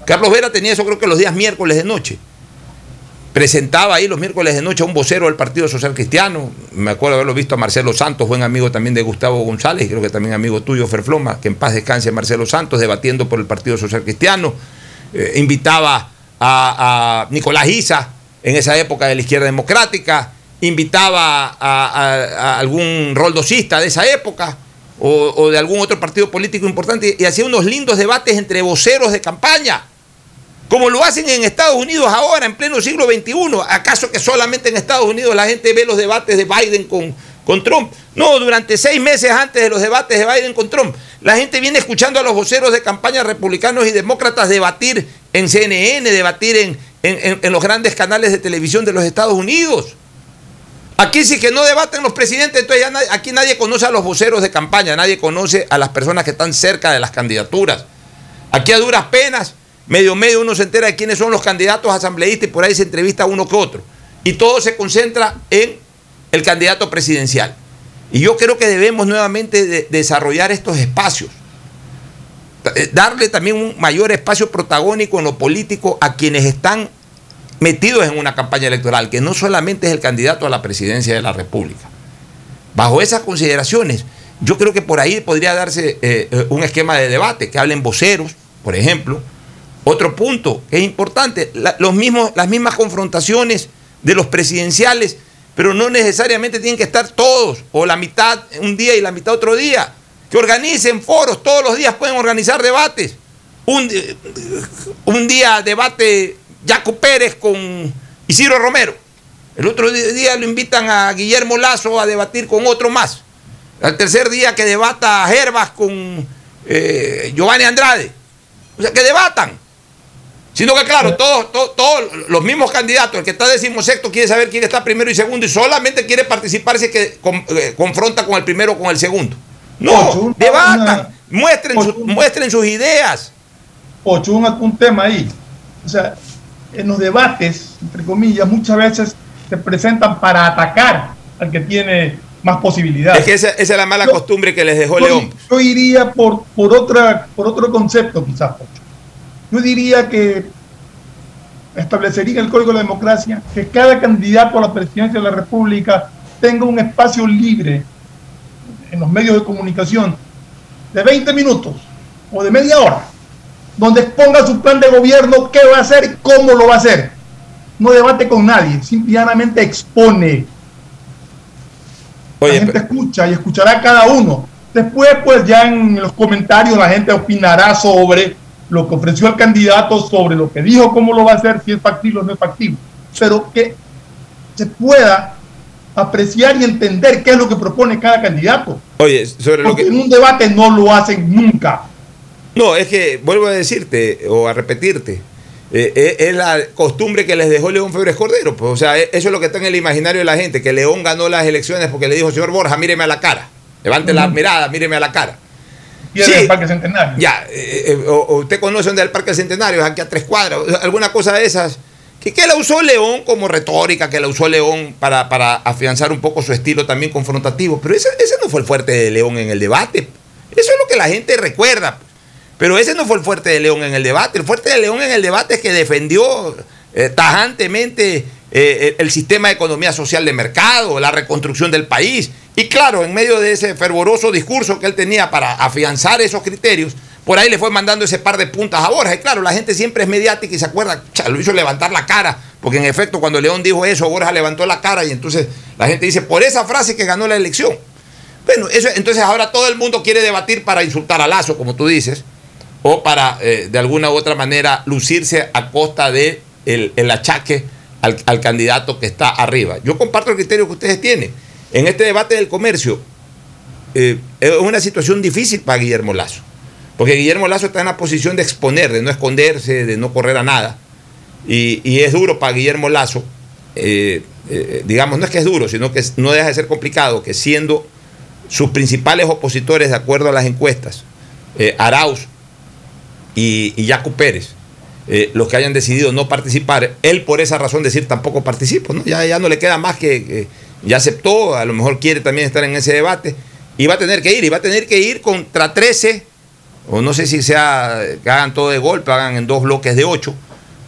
Carlos Vera tenía eso, creo que los días miércoles de noche. Presentaba ahí los miércoles de noche a un vocero del Partido Social Cristiano. Me acuerdo haberlo visto a Marcelo Santos, buen amigo también de Gustavo González, y creo que también amigo tuyo, Ferfloma, que en paz descanse Marcelo Santos, debatiendo por el Partido Social Cristiano. Eh, invitaba a, a Nicolás Isa, en esa época de la izquierda democrática, invitaba a, a, a algún roldosista de esa época o, o de algún otro partido político importante, y hacía unos lindos debates entre voceros de campaña, como lo hacen en Estados Unidos ahora, en pleno siglo veintiuno. ¿Acaso que solamente en Estados Unidos la gente ve los debates de Biden con, con Trump? No, durante seis meses antes de los debates de Biden con Trump, la gente viene escuchando a los voceros de campaña republicanos y demócratas debatir en C N N, debatir en... En, en, en los grandes canales de televisión de los Estados Unidos. Aquí sí que no debaten los presidentes, entonces ya nadie, aquí nadie conoce a los voceros de campaña, nadie conoce a las personas que están cerca de las candidaturas. Aquí a duras penas, medio medio uno se entera de quiénes son los candidatos asambleístas, y por ahí se entrevista uno que otro. Y todo se concentra en el candidato presidencial. Y yo creo que debemos nuevamente de desarrollar estos espacios, darle también un mayor espacio protagónico en lo político a quienes están metidos en una campaña electoral, que no solamente es el candidato a la presidencia de la República. Bajo esas consideraciones, yo creo que por ahí podría darse eh, un esquema de debate, que hablen voceros, por ejemplo. Otro punto que es importante, la, los mismos, las mismas confrontaciones de los presidenciales, pero no necesariamente tienen que estar todos, o la mitad un día y la mitad otro día. Que organicen foros, todos los días pueden organizar debates. Un, un día debate Yaku Pérez con Isidro Romero. El otro día lo invitan a Guillermo Lasso a debatir con otro más. Al tercer día que debata Gervas con eh, Giovanni Andrade. O sea, que debatan. Sino que claro, todos, todos, todos los mismos candidatos, el que está decimosexto quiere saber quién está primero y segundo, y solamente quiere participar si es que con, eh, confronta con el primero o con el segundo. No, Pocho, una, debatan, una, muestren, Pocho, su, muestren sus ideas. Pocho, un, un tema ahí. O sea, en los debates, entre comillas, muchas veces se presentan para atacar al que tiene más posibilidades. Es que esa, esa es la mala yo, costumbre que les dejó yo, León. Yo iría por, por, otra, por otro concepto, quizás, Pocho. Yo diría que establecería el Código de la Democracia que cada candidato a la presidencia de la República tenga un espacio libre en los medios de comunicación de veinte minutos o de media hora, donde exponga su plan de gobierno, qué va a hacer y cómo lo va a hacer. No debate con nadie, simplemente expone. Oye, la gente pero... escucha y escuchará cada uno. Después, pues ya en los comentarios la gente opinará sobre lo que ofreció el candidato, sobre lo que dijo, cómo lo va a hacer, si es factible o no es factible, pero que se pueda apreciar y entender qué es lo que propone cada candidato. Oye, sobre lo que... en un debate no lo hacen nunca. No, es que vuelvo a decirte o a repetirte, eh, eh, es la costumbre que les dejó León Febres Cordero, pues, o sea, eso es lo que está en el imaginario de la gente, que León ganó las elecciones porque le dijo: señor Borja, míreme a la cara, levante uh-huh. la mirada, míreme a la cara. Sí, del Parque Centenario. Ya, eh, eh, o, usted conoce donde es el Parque Centenario, aquí a tres cuadras, alguna cosa de esas. Que, que la usó León como retórica, que la usó León para, para afianzar un poco su estilo también confrontativo. Pero ese, ese no fue el fuerte de León en el debate. Eso es lo que la gente recuerda. Pero ese no fue el fuerte de León en el debate. El fuerte de León en el debate es que defendió eh, tajantemente eh, el sistema de economía social de mercado, la reconstrucción del país. Y claro, en medio de ese fervoroso discurso que él tenía para afianzar esos criterios, por ahí le fue mandando ese par de puntas a Borja. Y claro, la gente siempre es mediática y se acuerda, cha, lo hizo levantar la cara, porque en efecto cuando León dijo eso, Borja levantó la cara y entonces la gente dice, por esa frase que ganó la elección. Bueno, eso, entonces ahora todo el mundo quiere debatir para insultar a Lasso, como tú dices, o para eh, de alguna u otra manera lucirse a costa del de el achaque al, al candidato que está arriba. Yo comparto el criterio que ustedes tienen. En este debate del comercio eh, es una situación difícil para Guillermo Lasso, porque Guillermo Lasso está en la posición de exponer, de no esconderse, de no correr a nada, y, y es duro para Guillermo Lasso, eh, eh, digamos, no es que es duro, sino que no deja de ser complicado, que siendo sus principales opositores de acuerdo a las encuestas, eh, Arauz y, y Yaku Pérez, Eh, los que hayan decidido no participar, él por esa razón decir tampoco participo, ¿no? Ya, ya no le queda más que, que ya aceptó, a lo mejor quiere también estar en ese debate, y va a tener que ir, y va a tener que ir contra trece, o no sé si sea que hagan todo de golpe, hagan en dos bloques de ocho,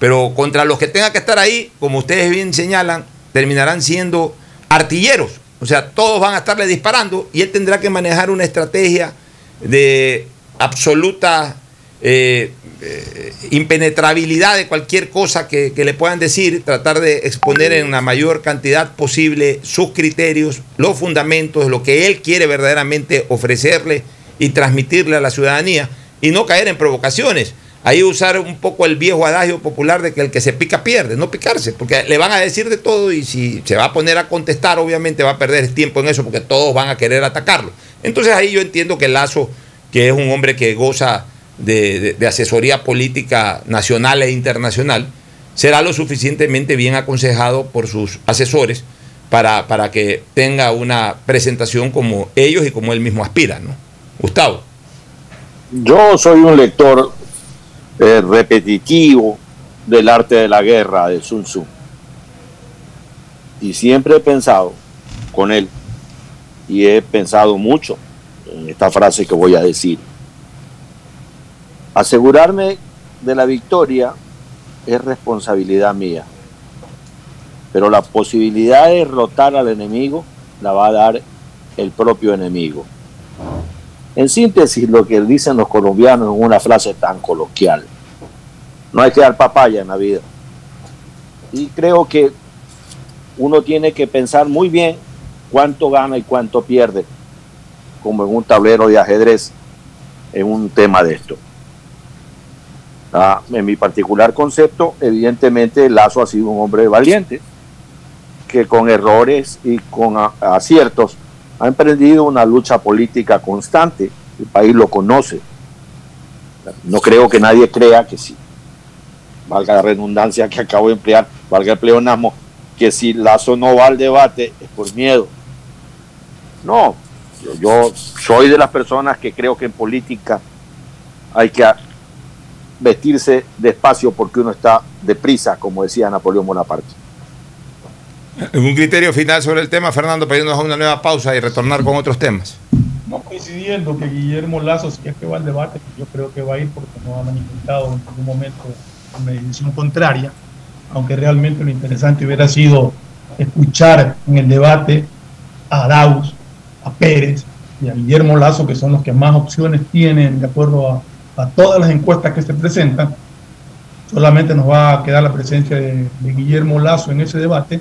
pero contra los que tengan que estar ahí, como ustedes bien señalan, terminarán siendo artilleros, o sea, todos van a estarle disparando, y él tendrá que manejar una estrategia de absoluta Eh, eh, impenetrabilidad de cualquier cosa que, que le puedan decir, tratar de exponer en la mayor cantidad posible sus criterios, los fundamentos, lo que él quiere verdaderamente ofrecerle y transmitirle a la ciudadanía, y no caer en provocaciones. Ahí usar un poco el viejo adagio popular de que el que se pica pierde, no picarse, porque le van a decir de todo, y si se va a poner a contestar obviamente va a perder tiempo en eso, porque todos van a querer atacarlo. Entonces ahí yo entiendo que Lasso, que es un hombre que goza De, de, de asesoría política nacional e internacional, será lo suficientemente bien aconsejado por sus asesores para, para que tenga una presentación como ellos y como él mismo aspira, ¿no? Gustavo. Yo soy un lector eh, repetitivo del arte de la guerra de Sun Tzu, y siempre he pensado con él, y he pensado mucho en esta frase que voy a decir: asegurarme de la victoria es responsabilidad mía, pero la posibilidad de derrotar al enemigo la va a dar el propio enemigo. En síntesis, lo que dicen los colombianos en una frase tan coloquial: no hay que dar papaya en la vida. Y creo que uno tiene que pensar muy bien cuánto gana y cuánto pierde, como en un tablero de ajedrez, en un tema de esto. Ah, en mi particular concepto, evidentemente Lasso ha sido un hombre valiente que con errores y con aciertos ha emprendido una lucha política constante. El país lo conoce. No creo que nadie crea que sí, valga la redundancia que acabo de emplear, valga el pleonasmo, que si Lasso no va al debate es por miedo. No, yo, yo soy de las personas que creo que en política hay que vestirse despacio porque uno está deprisa, como decía Napoleón Bonaparte. ¿Un criterio final sobre el tema, Fernando, para irnos a una nueva pausa y retornar con otros temas? No, coincidiendo que Guillermo Lasso, si es que va al debate, yo creo que va a ir porque no ha manifestado en ningún momento una decisión contraria, aunque realmente lo interesante hubiera sido escuchar en el debate a Arauz, a Pérez y a Guillermo Lasso, que son los que más opciones tienen de acuerdo a a todas las encuestas que se presentan. Solamente nos va a quedar la presencia de, de Guillermo Lasso en ese debate,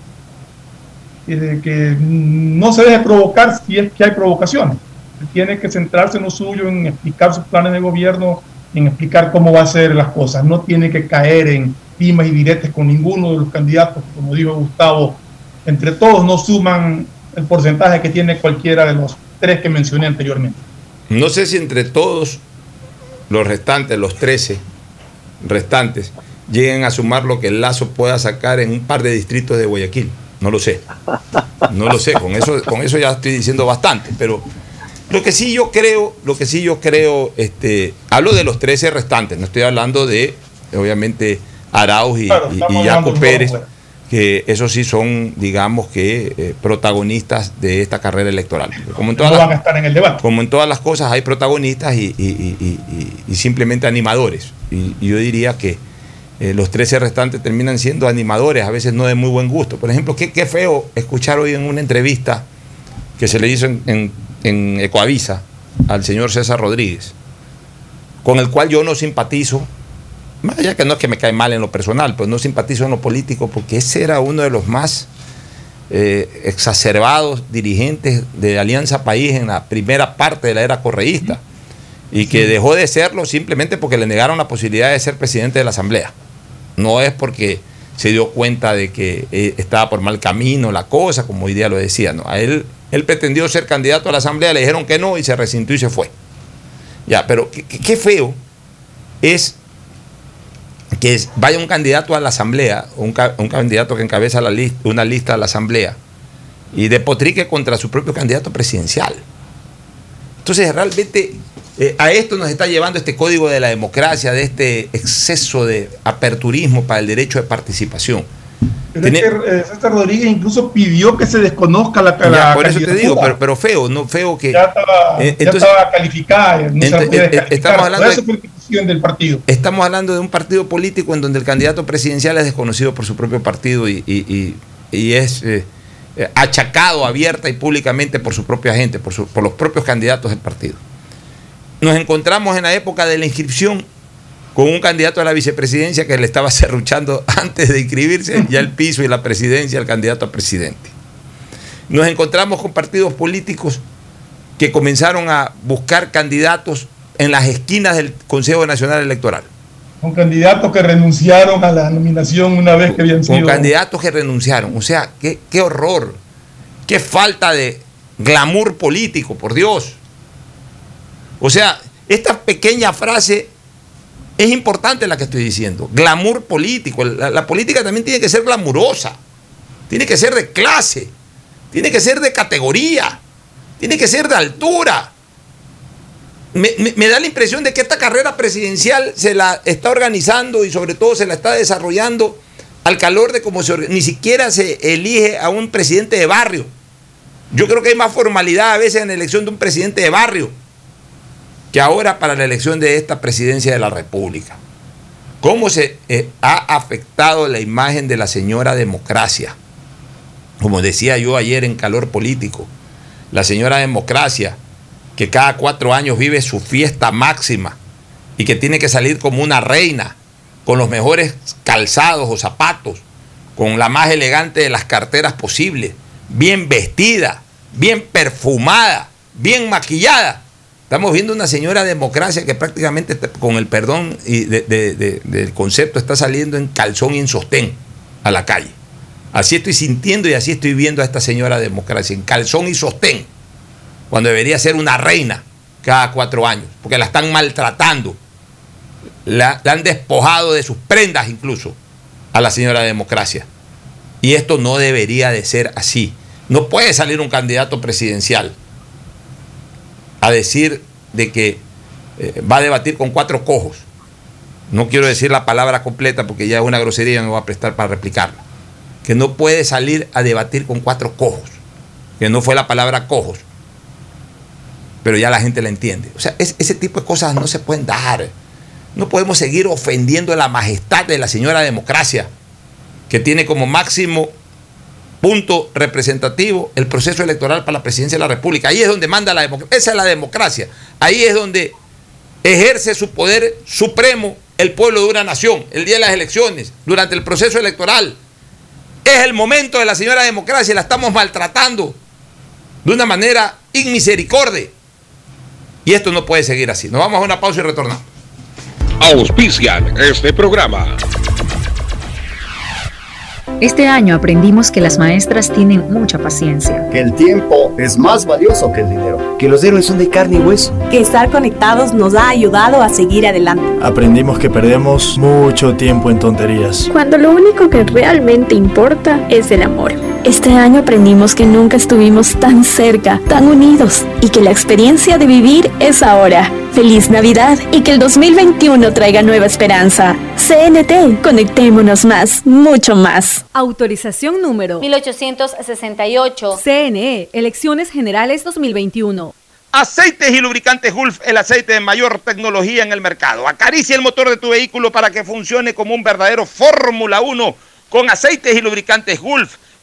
y de que no se deje provocar si es que hay provocaciones. Tiene que centrarse en lo suyo, en explicar sus planes de gobierno, en explicar cómo va a hacer las cosas. No tiene que caer en timas y diretes con ninguno de los candidatos. Como dijo Gustavo, entre todos no suman el porcentaje que tiene cualquiera de los tres que mencioné anteriormente. No sé si entre todos los restantes, los trece restantes, lleguen a sumar lo que el Lasso pueda sacar en un par de distritos de Guayaquil. No lo sé, no lo sé, con eso, con eso ya estoy diciendo bastante, pero lo que sí yo creo, lo que sí yo creo, este, hablo de los trece restantes, no estoy hablando de, obviamente, Arauz y, claro, y, y Yaku Pérez, que esos sí son, digamos que, eh, protagonistas de esta carrera electoral. Como en todas no las, van a estar en el debate. Como en todas las cosas hay protagonistas y, y, y, y, y simplemente animadores, y, y yo diría que Eh, los trece restantes terminan siendo animadores, a veces no de muy buen gusto. Por ejemplo, qué, qué feo escuchar hoy en una entrevista que se le hizo en, en, en Ecoavisa al señor César Rodríguez, con el cual yo no simpatizo, más allá que no es que me cae mal en lo personal, pues no simpatizo en lo político, porque ese era uno de los más eh, exacerbados dirigentes de Alianza País en la primera parte de la era correísta, y que dejó de serlo simplemente porque le negaron la posibilidad de ser presidente de la Asamblea. No es porque se dio cuenta de que estaba por mal camino la cosa, como hoy día lo decía, ¿no? A él, él pretendió ser candidato a la Asamblea, le dijeron que no y se resintió y se fue. Ya, pero qué, qué feo es que vaya un candidato a la Asamblea, un, un candidato que encabeza la list, una lista a la Asamblea, y despotrique contra su propio candidato presidencial. Entonces, realmente... Eh, a esto nos está llevando este código de la democracia, de este exceso de aperturismo para el derecho de participación. Pero Tené... es que eh, César Rodríguez incluso pidió que se desconozca la, la ya, por eso te digo, pero, pero feo, no feo que... Ya estaba, eh, entonces, ya estaba calificada, no ent- se podía descalificar. Estamos hablando de, del partido. Estamos hablando de un partido político en donde el candidato presidencial es desconocido por su propio partido y, y, y, y es... Eh, achacado abierta y públicamente por su propia gente, por, su, por los propios candidatos del partido. Nos encontramos en la época de la inscripción con un candidato a la vicepresidencia que le estaba serruchando antes de inscribirse ya el piso y la presidencia al candidato a presidente. Nos encontramos con partidos políticos que comenzaron a buscar candidatos en las esquinas del Consejo Nacional Electoral. Con candidatos que renunciaron a la nominación una vez que habían sido... Con candidatos que renunciaron. O sea, qué, qué horror, qué falta de glamour político, por Dios. O sea, esta pequeña frase es importante la que estoy diciendo. Glamour político. La, la política también tiene que ser glamurosa. Tiene que ser de clase. Tiene que ser de categoría. Tiene que ser de altura. Me, me, me da la impresión de que esta carrera presidencial se la está organizando y sobre todo se la está desarrollando al calor de cómo se, ni siquiera se elige a un presidente de barrio. Yo creo que hay más formalidad a veces en la elección de un presidente de barrio que ahora para la elección de esta presidencia de la República. ¿Cómo se eh, ha afectado la imagen de la señora democracia? Como decía yo ayer en Calor Político, la señora democracia que cada cuatro años vive su fiesta máxima y que tiene que salir como una reina, con los mejores calzados o zapatos, con la más elegante de las carteras posibles, bien vestida, bien perfumada, bien maquillada. Estamos viendo una señora democracia que prácticamente, con el perdón y de, de, de, del concepto, está saliendo en calzón y en sostén a la calle. Así estoy sintiendo y así estoy viendo a esta señora democracia, en calzón y sostén, cuando debería ser una reina cada cuatro años, porque la están maltratando, la, la han despojado de sus prendas incluso a la señora democracia. Y esto no debería de ser así. No puede salir un candidato presidencial a decir de que eh, va a debatir con cuatro cojos. No quiero decir la palabra completa porque ya es una grosería y no va a prestar para replicarla. Que no puede salir a debatir con cuatro cojos, que no fue la palabra cojos, pero ya la gente la entiende. O sea, es, ese tipo de cosas no se pueden dar. No podemos seguir ofendiendo la majestad de la señora democracia, que tiene como máximo punto representativo el proceso electoral para la presidencia de la República. Ahí es donde manda la democracia. Esa es la democracia. Ahí es donde ejerce su poder supremo el pueblo de una nación, el día de las elecciones, durante el proceso electoral. Es el momento de la señora democracia, la estamos maltratando de una manera inmisericordia. Y esto no puede seguir así. Nos vamos a una pausa y retornamos. Auspician este programa. Este año aprendimos que las maestras tienen mucha paciencia. Que el tiempo es más valioso que el dinero. Que los héroes son de carne y hueso. Que estar conectados nos ha ayudado a seguir adelante. Aprendimos que perdemos mucho tiempo en tonterías. Cuando lo único que realmente importa es el amor. Este año aprendimos que nunca estuvimos tan cerca, tan unidos, y que la experiencia de vivir es ahora. ¡Feliz Navidad! Y que el dos mil veintiuno traiga nueva esperanza. C N T, conectémonos más, mucho más. Autorización número mil ochocientos sesenta y ocho. C N E, Elecciones Generales dos mil veintiuno. Aceites y lubricantes Gulf, el aceite de mayor tecnología en el mercado. Acaricia el motor de tu vehículo para que funcione como un verdadero Fórmula uno con aceites y lubricantes Gulf.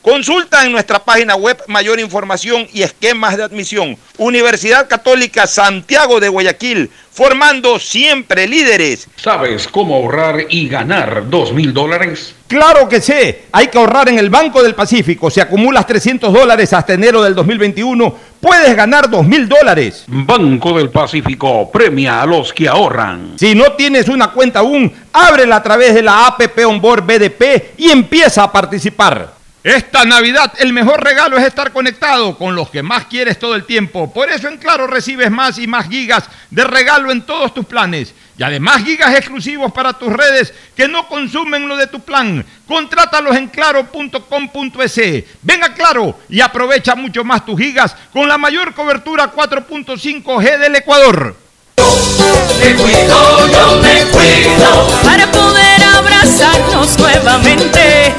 Consulta en nuestra página web mayor información y esquemas de admisión. Universidad Católica Santiago de Guayaquil, formando siempre líderes. ¿Sabes cómo ahorrar y ganar dos mil dólares? ¡Claro que sé! Hay que ahorrar en el Banco del Pacífico. Si acumulas trescientos dólares hasta enero del dos mil veintiuno, puedes ganar dos mil dólares. Banco del Pacífico premia a los que ahorran. Si no tienes una cuenta aún, ábrela a través de la A P P Onboard B D P y empieza a participar. Esta Navidad el mejor regalo es estar conectado con los que más quieres todo el tiempo. Por eso en Claro recibes más y más gigas de regalo en todos tus planes. Y además gigas exclusivos para tus redes que no consumen lo de tu plan. Contrátalos en claro punto com punto es. Ven a Claro y aprovecha mucho más tus gigas con la mayor cobertura cuatro punto cinco G del Ecuador. Yo me cuido, yo me cuido. Para poder abrazarnos nuevamente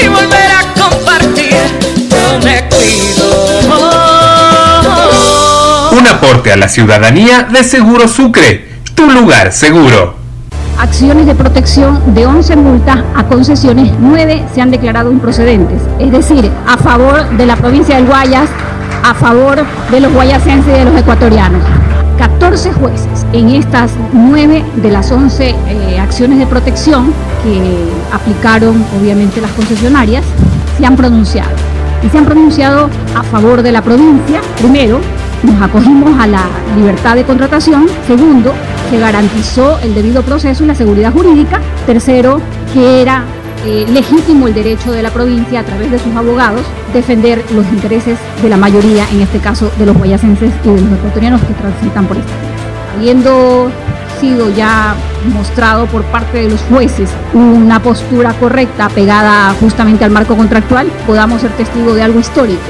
y volver a compartir. Yo me cuido. Oh, oh. Un aporte a la ciudadanía de Seguro Sucre, tu lugar seguro. Acciones de protección de once multas a concesiones, nueve se han declarado improcedentes. Es decir, a favor de la provincia del Guayas, a favor de los guayasenses y de los ecuatorianos. catorce jueces en estas nueve de las once eh, acciones de protección que aplicaron obviamente las concesionarias se han pronunciado y se han pronunciado a favor de la provincia. Primero, nos acogimos a la libertad de contratación. Segundo, se garantizó el debido proceso y la seguridad jurídica. Tercero, que era eh, legítimo el derecho de la provincia a través de sus abogados defender los intereses de la mayoría, en este caso de los guayasenses y de los ecuatorianos que transitan por esta vía. Habiendo sido ya mostrado por parte de los jueces una postura correcta, pegada justamente al marco contractual, podamos ser testigo de algo histórico,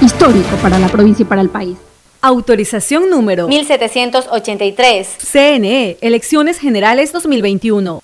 histórico para la provincia y para el país. Autorización número mil setecientos ochenta y tres. C N E, Elecciones Generales dos mil veintiuno.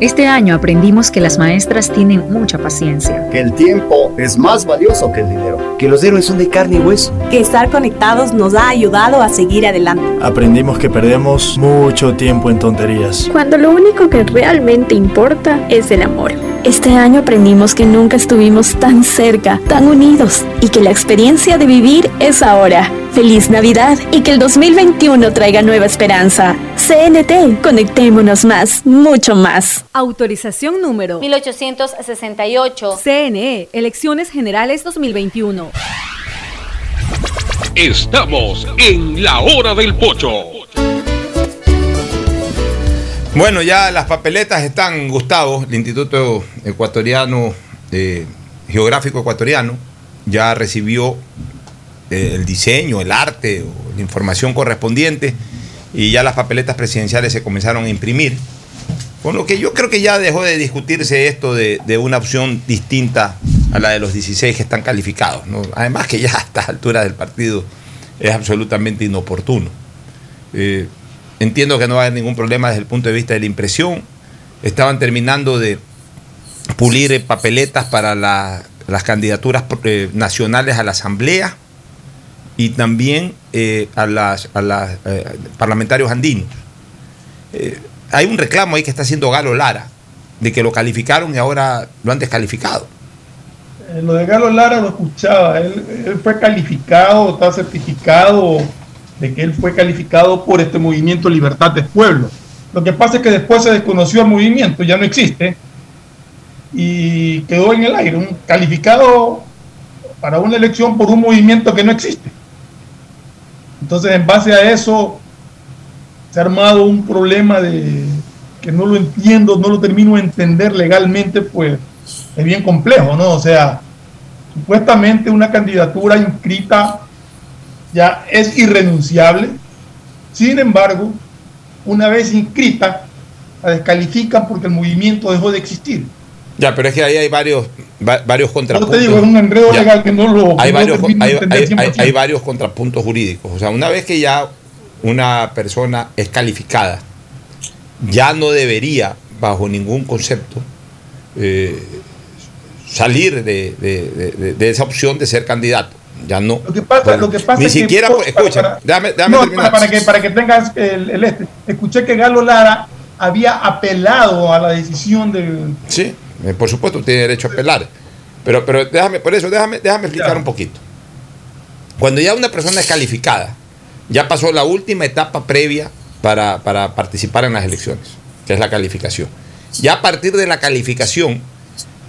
Este año aprendimos que las maestras tienen mucha paciencia. Que el tiempo es más valioso que el dinero. Que los héroes son de carne y hueso. Que estar conectados nos ha ayudado a seguir adelante. Aprendimos que perdemos mucho tiempo en tonterías. Cuando lo único que realmente importa es el amor. Este año aprendimos que nunca estuvimos tan cerca, tan unidos, y que la experiencia de vivir es ahora. ¡Feliz Navidad! Y que el dos mil veintiuno traiga nueva esperanza. C N T, conectémonos más, mucho más. Autorización número mil ochocientos sesenta y ocho. C N E, Elecciones Generales dos mil veintiuno. Estamos en la Hora del Pocho. Bueno, ya las papeletas están, Gustavo. El Instituto Ecuatoriano, eh, Geográfico Ecuatoriano, ya recibió el diseño, el arte, la información correspondiente, y ya las papeletas presidenciales se comenzaron a imprimir, con lo que yo creo que ya dejó de discutirse esto de, de una opción distinta a la de los dieciséis que están calificados, ¿no? Además que ya a estas alturas del partido es absolutamente inoportuno. Eh, entiendo que no va a haber ningún problema desde el punto de vista de la impresión. Estaban terminando de pulir papeletas para la, las candidaturas eh, nacionales a la asamblea y también eh, a los a las, eh, parlamentarios andinos. Eh, hay un reclamo ahí que está haciendo Galo Lara, de que lo calificaron y ahora lo han descalificado. eh, lo de Galo Lara lo escuchaba, él, él fue calificado, está certificado de que él fue calificado por este movimiento Libertad del Pueblo. Lo que pasa es que después se desconoció el movimiento, ya no existe, y quedó en el aire, un calificado para una elección por un movimiento que no existe. Entonces, en base a eso, se ha armado un problema de que no lo entiendo, no lo termino de entender legalmente, pues es bien complejo, ¿no? O sea, supuestamente una candidatura inscrita ya es irrenunciable, sin embargo, una vez inscrita, la descalifican porque el movimiento dejó de existir. Ya, pero es que ahí hay varios, va, varios contrapuntos. Yo te digo, es un enredo ya. legal que no lo... Hay, no varios, hay, hay, hay, hay varios contrapuntos jurídicos. O sea, una vez que ya una persona es calificada, ya no debería, bajo ningún concepto, eh, salir de, de, de, de esa opción de ser candidato. Ya no. Lo que pasa, bueno, lo que pasa ni es siquiera, que... Escucha, para, déjame, déjame no, terminar. Para, para, que, para que tengas el, el este. Escuché que Galo Lara había apelado a la decisión del... Sí. Por supuesto, tiene derecho a apelar. Pero, pero déjame, por eso, déjame, déjame explicar un poquito. Cuando ya una persona es calificada, ya pasó la última etapa previa para, para participar en las elecciones, que es la calificación. Ya a partir de la calificación,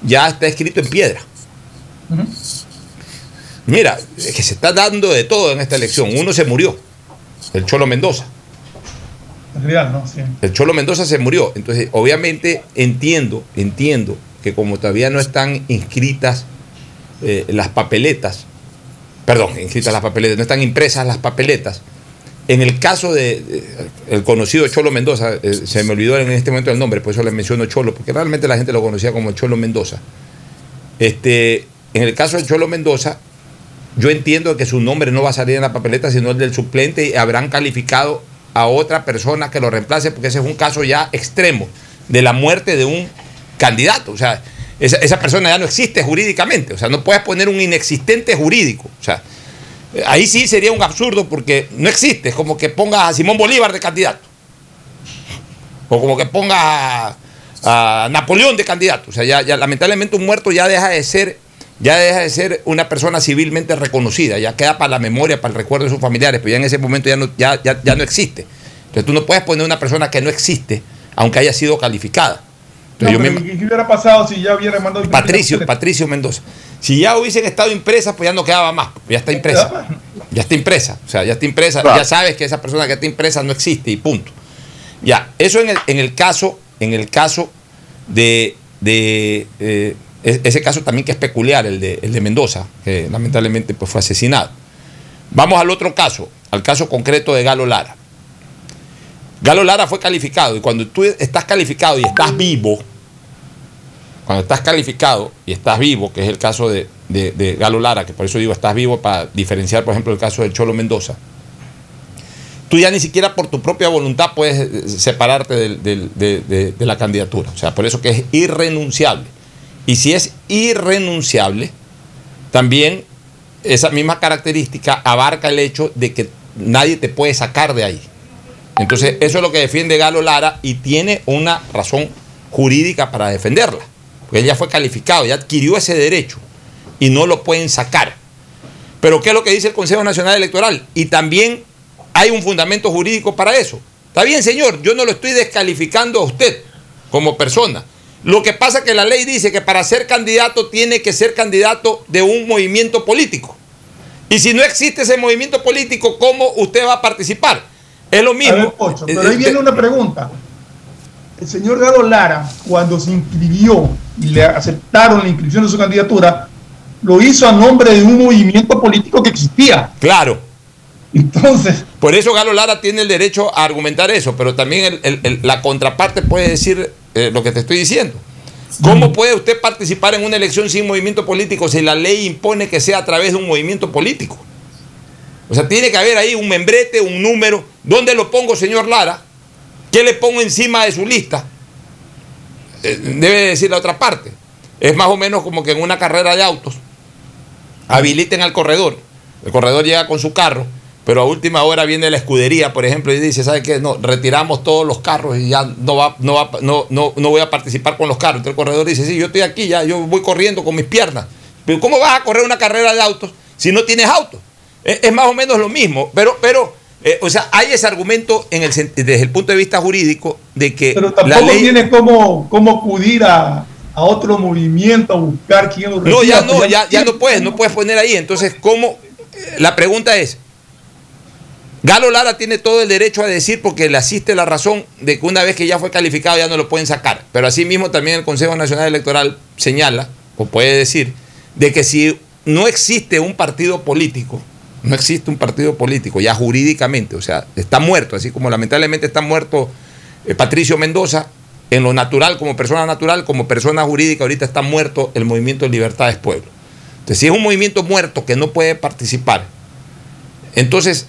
ya está escrito en piedra. Mira, es que se está dando de todo en esta elección. Uno se murió, el Cholo Mendoza. Real, ¿no? Sí. El Cholo Mendoza se murió. Entonces, obviamente entiendo, entiendo que como todavía no están inscritas eh, las papeletas, perdón, inscritas las papeletas, no están impresas las papeletas. En el caso de, de el conocido Cholo Mendoza, eh, se me olvidó en este momento el nombre, por eso le menciono Cholo, porque realmente la gente lo conocía como Cholo Mendoza. Este, en el caso de Cholo Mendoza, yo entiendo que su nombre no va a salir en la papeleta, sino el del suplente, y habrán calificado a otra persona que lo reemplace, porque ese es un caso ya extremo de la muerte de un candidato. O sea, esa, esa persona ya no existe jurídicamente. O sea, no puedes poner un inexistente jurídico. O sea, ahí sí sería un absurdo porque no existe. Es como que pongas a Simón Bolívar de candidato, o como que pongas a, a Napoleón de candidato. O sea, ya, ya lamentablemente un muerto ya deja de ser, ya deja de ser una persona civilmente reconocida, ya queda para la memoria, para el recuerdo de sus familiares, pero ya en ese momento ya no, ya, ya, ya no existe. Entonces tú no puedes poner una persona que no existe, aunque haya sido calificada. Entonces, no, yo me... ¿Qué hubiera pasado si ya hubiera mandado... Patricio, Patricio Mendoza. Si ya hubiesen estado impresas, pues ya no quedaba más, ya está impresa. Ya está impresa, o sea, ya está impresa, claro. Ya sabes que esa persona que está impresa no existe y punto. Ya, eso en el, en el caso, en el caso de... de eh, ese caso también que es peculiar, el de, el de Mendoza, que lamentablemente pues, fue asesinado. Vamos al otro caso, al caso concreto de Galo Lara. Galo Lara fue calificado, y cuando tú estás calificado y estás vivo, cuando estás calificado y estás vivo, que es el caso de, de, de Galo Lara, que por eso digo estás vivo, para diferenciar, por ejemplo, el caso del Cholo Mendoza, tú ya ni siquiera por tu propia voluntad puedes separarte del, del, de, de, de la candidatura. O sea, por eso que es irrenunciable. Y si es irrenunciable, también esa misma característica abarca el hecho de que nadie te puede sacar de ahí. Entonces, eso es lo que defiende Galo Lara, y tiene una razón jurídica para defenderla, porque él ya fue calificado, ya adquirió ese derecho y no lo pueden sacar. Pero ¿qué es lo que dice el Consejo Nacional Electoral? Y también hay un fundamento jurídico para eso. Está bien, señor, yo no lo estoy descalificando a usted como persona. Lo que pasa es que la ley dice que para ser candidato tiene que ser candidato de un movimiento político. Y si no existe ese movimiento político, ¿cómo usted va a participar? Es lo mismo. A ver, Pocho, pero ahí viene una pregunta. El señor Galo Lara, cuando se inscribió y le aceptaron la inscripción de su candidatura, lo hizo a nombre de un movimiento político que existía. Claro. Entonces, por eso Galo Lara tiene el derecho a argumentar eso, pero también el, el, el, la contraparte puede decir eh, lo que te estoy diciendo. ¿Cómo puede usted participar en una elección sin movimiento político si la ley impone que sea a través de un movimiento político? O sea, tiene que haber ahí un membrete, un número. ¿Dónde lo pongo, señor Lara? ¿Qué le pongo encima de su lista? Eh, debe decir la otra parte. Es más o menos como que en una carrera de autos habiliten al corredor. El corredor llega con su carro, pero a última hora viene la escudería, por ejemplo, y dice, ¿sabe qué? No, retiramos todos los carros y ya no va, no va, no, no, no voy a participar con los carros. Entonces el corredor dice, sí, yo estoy aquí, ya yo voy corriendo con mis piernas. Pero ¿cómo vas a correr una carrera de autos si no tienes autos? Es, es más o menos lo mismo, pero, pero eh, o sea, hay ese argumento en el, desde el punto de vista jurídico de que... Pero tampoco la ley... tienes cómo, cómo acudir a, a otro movimiento a buscar quién lo reciba. No, ya no, ya, ya no puedes, no puedes poner ahí. Entonces, ¿cómo? La pregunta es, Galo Lara tiene todo el derecho a decir, porque le asiste la razón, de que una vez que ya fue calificado ya no lo pueden sacar. Pero asimismo también el Consejo Nacional Electoral señala, o puede decir, de que si no existe un partido político, no existe un partido político ya jurídicamente, o sea, está muerto, así como lamentablemente está muerto eh, Patricio Mendoza, en lo natural, como persona natural, como persona jurídica, ahorita está muerto el movimiento Libertad del Pueblo. Entonces, si es un movimiento muerto que no puede participar, entonces...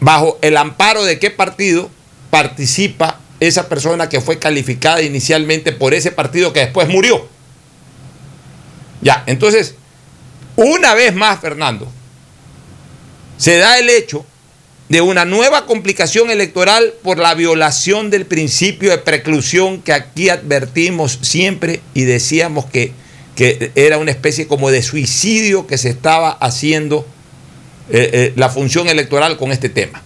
¿bajo el amparo de qué partido participa esa persona que fue calificada inicialmente por ese partido que después murió? Ya, entonces, una vez más, Fernando, se da el hecho de una nueva complicación electoral por la violación del principio de preclusión que aquí advertimos siempre y decíamos que, que era una especie como de suicidio que se estaba haciendo Eh, eh, la función electoral con este tema.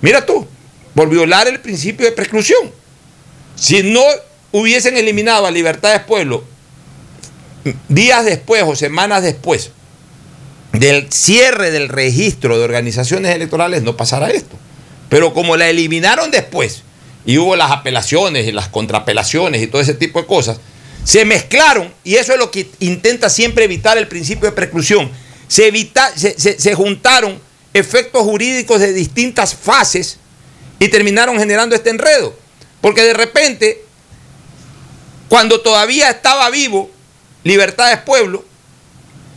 Mira tú, por violar el principio de preclusión. Si no hubiesen eliminado a Libertad del Pueblo días después o semanas después del cierre del registro de organizaciones electorales, no pasará esto. Pero como la eliminaron después y hubo las apelaciones y las contraapelaciones y todo ese tipo de cosas, se mezclaron, y eso es lo que intenta siempre evitar el principio de preclusión. Se, evita, se, se, se juntaron efectos jurídicos de distintas fases y terminaron generando este enredo, porque de repente, cuando todavía estaba vivo Libertad del Pueblo,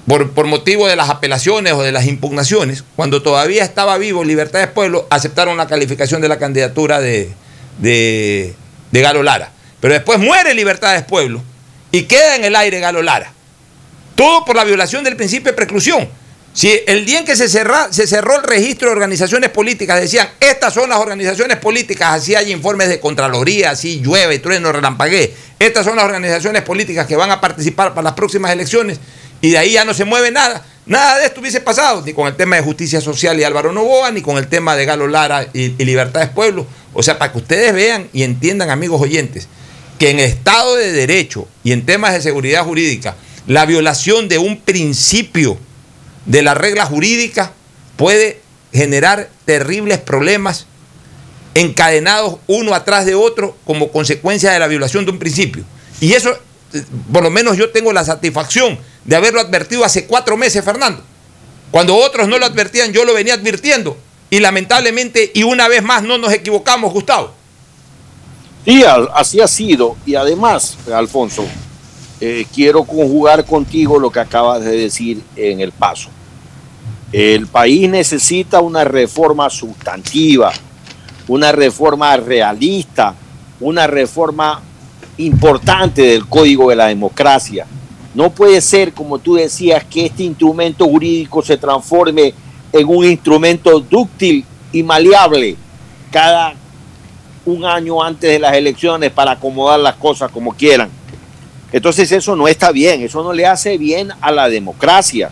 por, por motivo de las apelaciones o de las impugnaciones, cuando todavía estaba vivo Libertad del Pueblo, aceptaron la calificación de la candidatura de, de, de Galo Lara, pero después muere Libertad del Pueblo y queda en el aire Galo Lara. Todo por la violación del principio de preclusión. Si el día en que se, cerra, se cerró el registro de organizaciones políticas, decían, estas son las organizaciones políticas, así hay informes de Contraloría, así llueve, trueno, relampaguee, estas son las organizaciones políticas que van a participar para las próximas elecciones, y de ahí ya no se mueve nada. Nada de esto hubiese pasado, ni con el tema de Justicia Social y Álvaro Noboa, ni con el tema de Galo Lara y, y Libertad del Pueblo. O sea, para que ustedes vean y entiendan, amigos oyentes, que en Estado de Derecho y en temas de seguridad jurídica, la violación de un principio de la regla jurídica puede generar terribles problemas encadenados uno atrás de otro como consecuencia de la violación de un principio. Y eso, por lo menos yo tengo la satisfacción de haberlo advertido hace cuatro meses, Fernando. Cuando otros no lo advertían, yo lo venía advirtiendo. Y lamentablemente, y una vez más, no nos equivocamos, Gustavo. Sí, así ha sido. Y además, Alfonso... Eh, quiero conjugar contigo lo que acabas de decir en el paso. El país necesita una reforma sustantiva, una reforma realista, una reforma importante del Código de la Democracia. No puede ser, como tú decías, que este instrumento jurídico se transforme en un instrumento dúctil y maleable cada un año antes de las elecciones para acomodar las cosas como quieran. Entonces eso no está bien, eso no le hace bien a la democracia.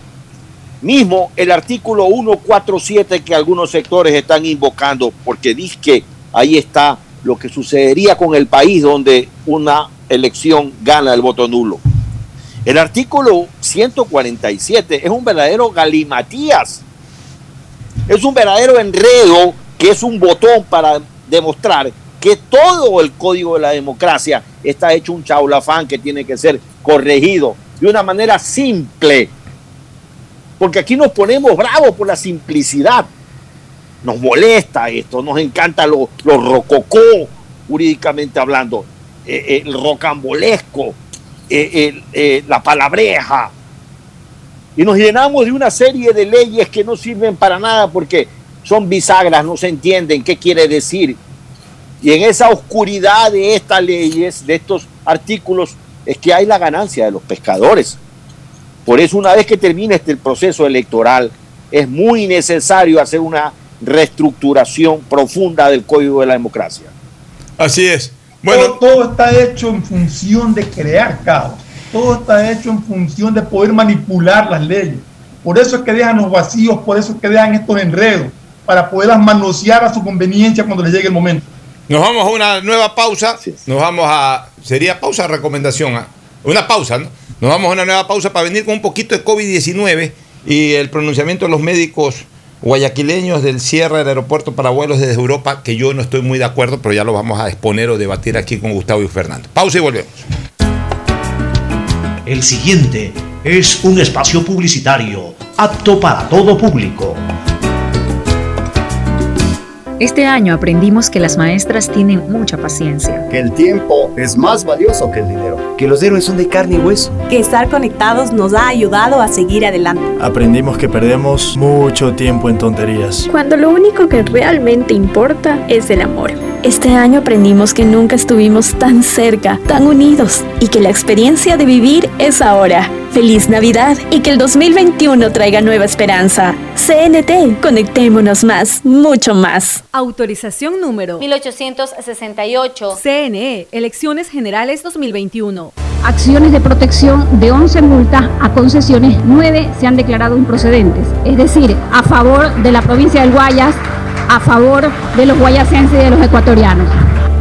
Mismo el artículo ciento cuarenta y siete que algunos sectores están invocando, porque dice que ahí está lo que sucedería con el país donde una elección gana el voto nulo. El artículo ciento cuarenta y siete es un verdadero galimatías, es un verdadero enredo que es un botón para demostrar que todo el Código de la Democracia está hecho un chaulafán que tiene que ser corregido de una manera simple. Porque aquí nos ponemos bravos por la simplicidad. Nos molesta esto, nos encanta lo, lo rococó, jurídicamente hablando, eh, el rocambolesco, eh, el, eh, la palabreja. Y nos llenamos de una serie de leyes que no sirven para nada porque son bisagras, no se entienden qué quiere decir. Y en esa oscuridad de estas leyes, de estos artículos, es que hay la ganancia de los pescadores. Por eso, una vez que termine este proceso electoral, es muy necesario hacer una reestructuración profunda del Código de la Democracia. Así es. Bueno, todo, todo está hecho en función de crear caos. Todo está hecho en función de poder manipular las leyes. Por eso es que dejan los vacíos, por eso es que dejan estos enredos, para poderlas manosear a su conveniencia cuando les llegue el momento. Nos vamos a una nueva pausa. Nos vamos a... Sería pausa de recomendación. ¿eh? Una pausa, ¿no? Nos vamos a una nueva pausa para venir con un poquito de COVID diecinueve y el pronunciamiento de los médicos guayaquileños del cierre del aeropuerto para vuelos desde Europa, que yo no estoy muy de acuerdo, pero ya lo vamos a exponer o debatir aquí con Gustavo y Fernando. Pausa y volvemos. El siguiente es un espacio publicitario apto para todo público. Este año aprendimos que las maestras tienen mucha paciencia. Que el tiempo es más valioso que el dinero. Que los héroes son de carne y hueso. Que estar conectados nos ha ayudado a seguir adelante. Aprendimos que perdemos mucho tiempo en tonterías. Cuando lo único que realmente importa es el amor. Este año aprendimos que nunca estuvimos tan cerca, tan unidos. Y que la experiencia de vivir es ahora. Feliz Navidad y que el dos mil veintiuno traiga nueva esperanza. C N T, conectémonos más, mucho más. Autorización número mil ochocientos sesenta y ocho. C N E, Elecciones Generales dos mil veintiuno. Acciones de protección de once multas a concesiones, nueve se han declarado improcedentes. Es decir, a favor de la provincia del Guayas, a favor de los guayasenses y de los ecuatorianos.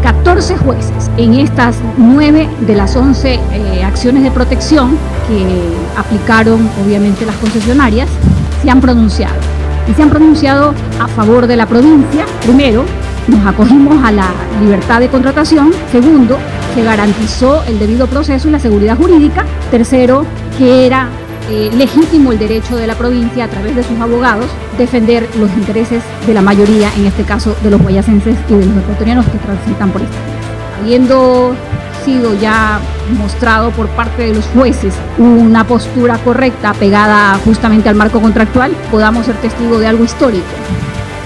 catorce jueces en estas nueve de las once eh, acciones de protección que aplicaron obviamente las concesionarias se han pronunciado. Y se han pronunciado a favor de la provincia. Primero, nos acogimos a la libertad de contratación. Segundo, se garantizó el debido proceso y la seguridad jurídica. Tercero, que era eh, legítimo el derecho de la provincia a través de sus abogados defender los intereses de la mayoría, en este caso de los guayasenses y de los ecuatorianos que transitan por esta vía. Habiendo sido ya mostrado por parte de los jueces una postura correcta pegada justamente al marco contractual, podamos ser testigos de algo histórico,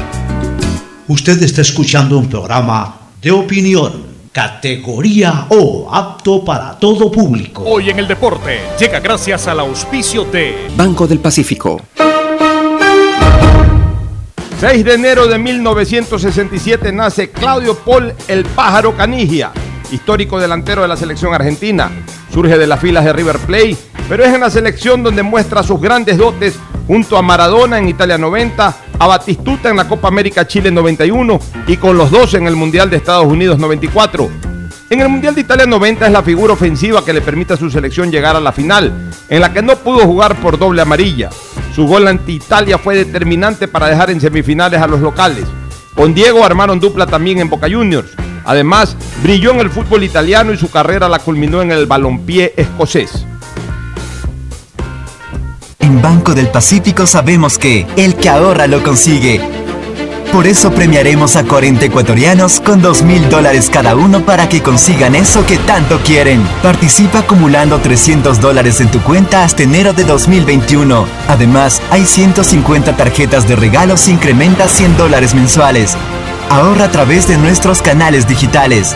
Usted está escuchando un programa de opinión, categoría O, apto para todo público. Hoy en el deporte llega gracias al auspicio de Banco del Pacífico. seis de enero de mil novecientos sesenta y siete nace Claudio Paul El Pájaro Caniggia, histórico delantero de la selección argentina. Surge de las filas de River Plate, pero es en la selección donde muestra sus grandes dotes junto a Maradona en Italia noventa, a Batistuta en la Copa América Chile noventa y uno y con los dos en el Mundial de Estados Unidos noventa y cuatro. En el Mundial de Italia noventa es la figura ofensiva que le permite a su selección llegar a la final, en la que no pudo jugar por doble amarilla. Su gol ante Italia fue determinante para dejar en semifinales a los locales. Con Diego armaron dupla también en Boca Juniors. Además, brilló en el fútbol italiano y su carrera la culminó en el balompié escocés. En Banco del Pacífico sabemos que el que ahorra lo consigue. Por eso premiaremos a cuarenta ecuatorianos con dos mil dólares cada uno para que consigan eso que tanto quieren. Participa acumulando trescientos dólares en tu cuenta hasta enero de dos mil veintiuno. Además, hay ciento cincuenta tarjetas de regalos e incrementa cien dólares mensuales. Ahorra a través de nuestros canales digitales.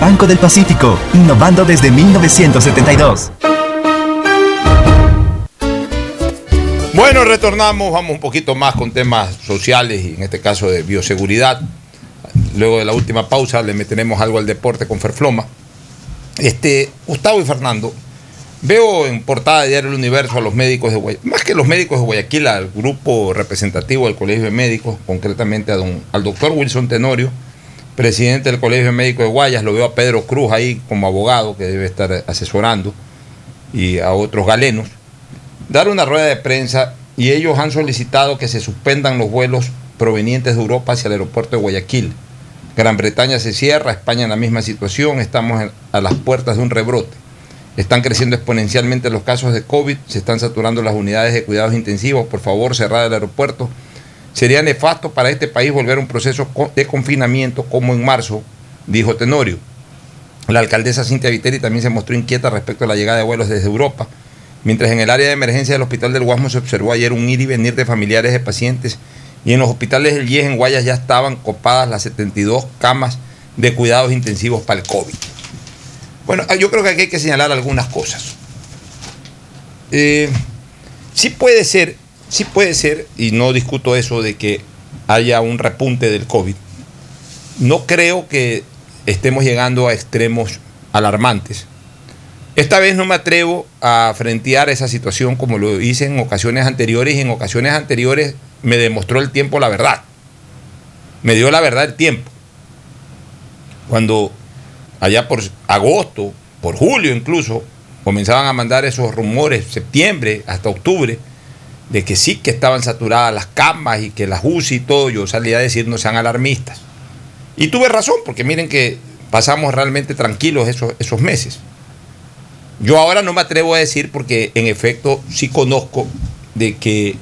Banco del Pacífico, innovando desde mil novecientos setenta y dos. Bueno, retornamos, vamos un poquito más con temas sociales y en este caso de bioseguridad. Luego de la última pausa le meteremos algo al deporte con Ferfloma. Este, Gustavo y Fernando, veo en portada de Diario El Universo a los médicos de Guayaquil, más que los médicos de Guayaquil, al grupo representativo del Colegio de Médicos, concretamente a don, al doctor Wilson Tenorio, presidente del Colegio de Médicos de Guayas. Lo veo a Pedro Cruz ahí como abogado que debe estar asesorando y a otros galenos. Dar una rueda de prensa y ellos han solicitado que se suspendan los vuelos provenientes de Europa hacia el aeropuerto de Guayaquil. Gran Bretaña se cierra, España en la misma situación, estamos en, a las puertas de un rebrote. Están creciendo exponencialmente los casos de COVID, se están saturando las unidades de cuidados intensivos, por favor, cerrar el aeropuerto. Sería nefasto para este país volver a un proceso de confinamiento como en marzo, dijo Tenorio. La alcaldesa Cintia Viteri también se mostró inquieta respecto a la llegada de vuelos desde Europa. Mientras en el área de emergencia del Hospital del Guasmo se observó ayer un ir y venir de familiares de pacientes y en los hospitales del I E S en Guayas ya estaban copadas las setenta y dos camas de cuidados intensivos para el COVID. Bueno, yo creo que aquí hay que señalar algunas cosas. Eh, sí puede ser, sí puede ser, y no discuto eso de que haya un repunte del COVID. No creo que estemos llegando a extremos alarmantes. Esta vez no me atrevo a frentear esa situación como lo hice en ocasiones anteriores y en ocasiones anteriores me demostró el tiempo la verdad. Me dio la verdad el tiempo. Cuando allá por agosto, por julio incluso, comenzaban a mandar esos rumores, septiembre hasta octubre, de que sí que estaban saturadas las camas y que las U C I y todo, yo salía a decir no sean alarmistas. Y tuve razón porque miren que pasamos realmente tranquilos esos, esos meses. Yo ahora no me atrevo a decir porque en efecto sí conozco de que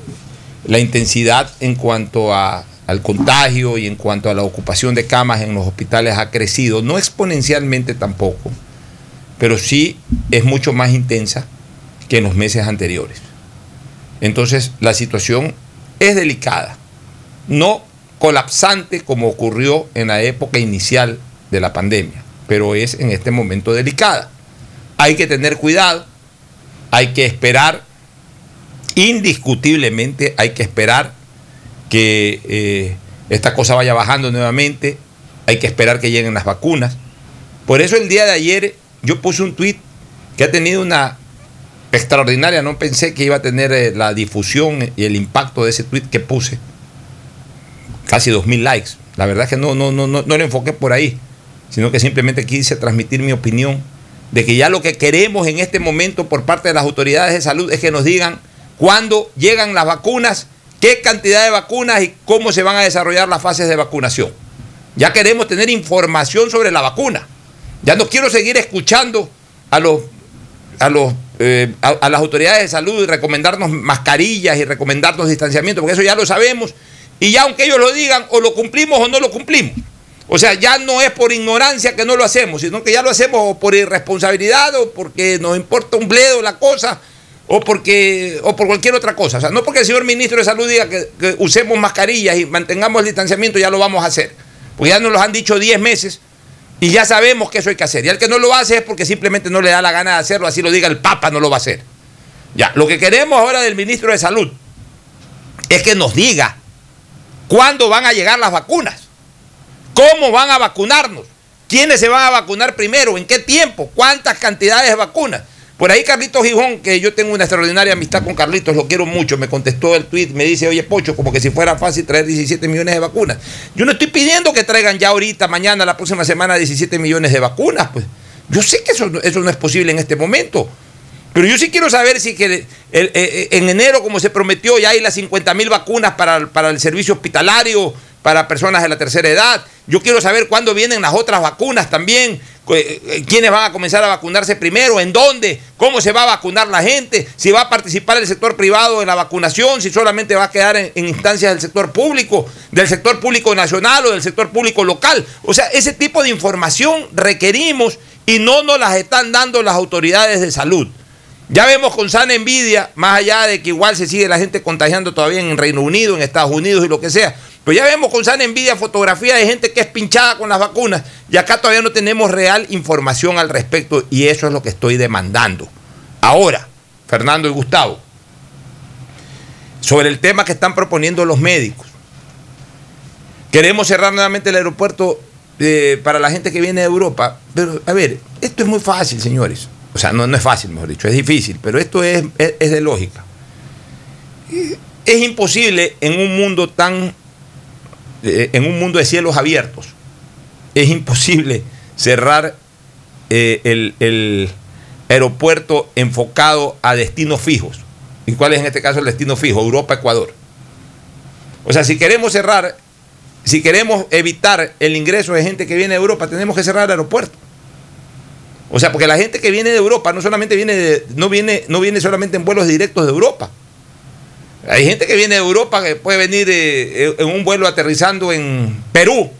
la intensidad en cuanto a, al contagio y en cuanto a la ocupación de camas en los hospitales ha crecido, no exponencialmente tampoco, pero sí es mucho más intensa que en los meses anteriores. Entonces la situación es delicada, no colapsante como ocurrió en la época inicial de la pandemia, pero es en este momento delicada. Hay que tener cuidado, hay que esperar, indiscutiblemente hay que esperar que eh, esta cosa vaya bajando nuevamente, hay que esperar que lleguen las vacunas. Por eso el día de ayer yo puse un tuit que ha tenido una extraordinaria, no pensé que iba a tener eh, la difusión y el impacto de ese tuit que puse, casi dos mil likes. La verdad es que no, no, no, no, no lo enfoqué por ahí, sino que simplemente quise transmitir mi opinión de que ya lo que queremos en este momento por parte de las autoridades de salud es que nos digan cuándo llegan las vacunas, qué cantidad de vacunas y cómo se van a desarrollar las fases de vacunación. Ya queremos tener información sobre la vacuna. Ya no quiero seguir escuchando a los, a los, eh, a, a las autoridades de salud y recomendarnos mascarillas y recomendarnos distanciamiento, porque eso ya lo sabemos. Y ya aunque ellos lo digan, o lo cumplimos o no lo cumplimos. O sea, ya no es por ignorancia que no lo hacemos, sino que ya lo hacemos por irresponsabilidad o porque nos importa un bledo la cosa o porque o por cualquier otra cosa. O sea, no porque el señor ministro de Salud diga que, que usemos mascarillas y mantengamos el distanciamiento, ya lo vamos a hacer. Porque ya nos lo han dicho diez meses y ya sabemos que eso hay que hacer. Y el que no lo hace es porque simplemente no le da la gana de hacerlo, así lo diga el Papa, no lo va a hacer. Ya, lo que queremos ahora del ministro de Salud es que nos diga cuándo van a llegar las vacunas. ¿Cómo van a vacunarnos? ¿Quiénes se van a vacunar primero? ¿En qué tiempo? ¿Cuántas cantidades de vacunas? Por ahí Carlitos Gijón, que yo tengo una extraordinaria amistad con Carlitos, lo quiero mucho, me contestó el tuit, me dice, oye Pocho, como que si fuera fácil traer diecisiete millones de vacunas. Yo no estoy pidiendo que traigan ya ahorita, mañana, la próxima semana diecisiete millones de vacunas, pues. Yo sé que eso, eso no es posible en este momento, pero yo sí quiero saber si que el, el, el, en enero, como se prometió, ya hay las cincuenta mil vacunas para, para el servicio hospitalario, para personas de la tercera edad. Yo quiero saber cuándo vienen las otras vacunas también, quiénes van a comenzar a vacunarse primero, en dónde, cómo se va a vacunar la gente, si va a participar el sector privado en la vacunación, si solamente va a quedar en, en instancias del sector público, del sector público nacional o del sector público local. O sea, ese tipo de información requerimos y no nos las están dando las autoridades de salud. Ya vemos con sana envidia, más allá de que igual se sigue la gente contagiando todavía en Reino Unido, en Estados Unidos y lo que sea, pero ya vemos con sana envidia fotografías de gente que es pinchada con las vacunas y acá todavía no tenemos real información al respecto y eso es lo que estoy demandando. Ahora, Fernando y Gustavo, sobre el tema que están proponiendo los médicos. Queremos cerrar nuevamente el aeropuerto eh, para la gente que viene de Europa, pero a ver, esto es muy fácil, señores. O sea, no, no es fácil, mejor dicho, es difícil, pero esto es, es, es de lógica. Es imposible en un mundo tan... en un mundo de cielos abiertos es imposible cerrar eh, el, el aeropuerto enfocado a destinos fijos. ¿Y cuál es en este caso el destino fijo? Europa, Ecuador. O sea, si queremos cerrar, si queremos evitar el ingreso de gente que viene de Europa, tenemos que cerrar el aeropuerto. O sea, porque la gente que viene de Europa no solamente viene de, no viene, no viene solamente en vuelos directos de Europa. Hay gente que viene de Europa que puede venir eh, en un vuelo aterrizando en Perú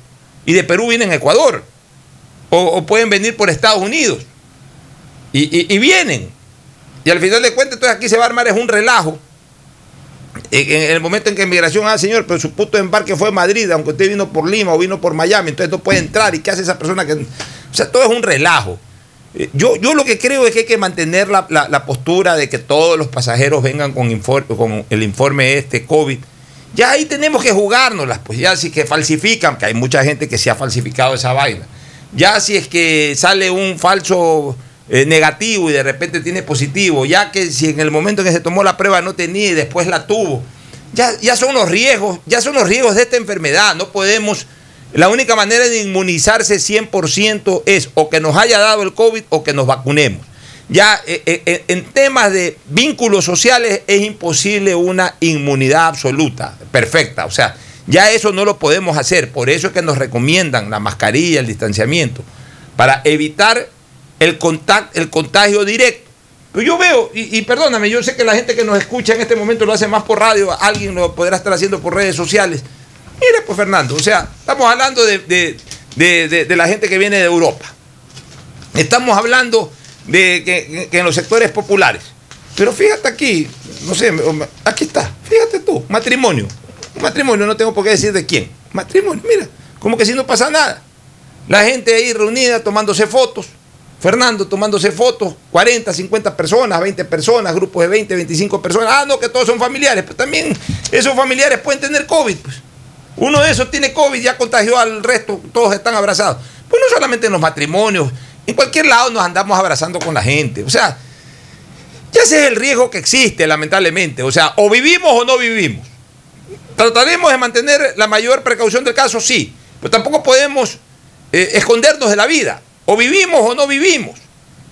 y de Perú vienen a Ecuador o, o pueden venir por Estados Unidos y, y, y vienen y al final de cuentas entonces aquí se va a armar es un relajo en, en el momento en que migración, ah señor, pero su punto de embarque fue Madrid, aunque usted vino por Lima o vino por Miami, entonces no puede entrar. ¿Y qué hace esa persona? Que, o sea, todo es un relajo. Yo, yo lo que creo es que hay que mantener la, la, la postura de que todos los pasajeros vengan con, informe, con el informe este COVID. Ya ahí tenemos que jugárnoslas, pues ya si que falsifican, que hay mucha gente que se ha falsificado esa vaina. Ya si es que sale un falso eh, negativo y de repente tiene positivo, ya que si en el momento en que se tomó la prueba no tenía y después la tuvo. Ya, ya son los riesgos, ya son los riesgos de esta enfermedad, no podemos... La única manera de inmunizarse cien por ciento es o que nos haya dado el COVID o que nos vacunemos. Ya eh, eh, en temas de vínculos sociales es imposible una inmunidad absoluta, perfecta. O sea, ya eso no lo podemos hacer. Por eso es que nos recomiendan la mascarilla, el distanciamiento, para evitar el, contact, el contagio directo. Pero yo veo, y, y perdóname, yo sé que la gente que nos escucha en este momento lo hace más por radio, alguien lo podrá estar haciendo por redes sociales. Mire, pues Fernando, o sea, estamos hablando de, de, de, de, de la gente que viene de Europa. Estamos hablando de que, que en los sectores populares. Pero fíjate aquí, no sé, aquí está, fíjate tú, matrimonio. Matrimonio, no tengo por qué decir de quién. Matrimonio, mira, como que si no pasa nada. La gente ahí reunida tomándose fotos. Fernando tomándose fotos, cuarenta, cincuenta personas, veinte personas, grupos de veinte, veinticinco personas. Ah, no, que todos son familiares. Pues también esos familiares pueden tener COVID. Pues. Uno de esos tiene COVID, ya contagió al resto, todos están abrazados. Pues no solamente en los matrimonios, en cualquier lado nos andamos abrazando con la gente. O sea, ya ese es el riesgo que existe, lamentablemente. O sea, o vivimos o no vivimos. ¿Trataremos de mantener la mayor precaución del caso? Sí. Pero tampoco podemos eh, escondernos de la vida. O vivimos o no vivimos.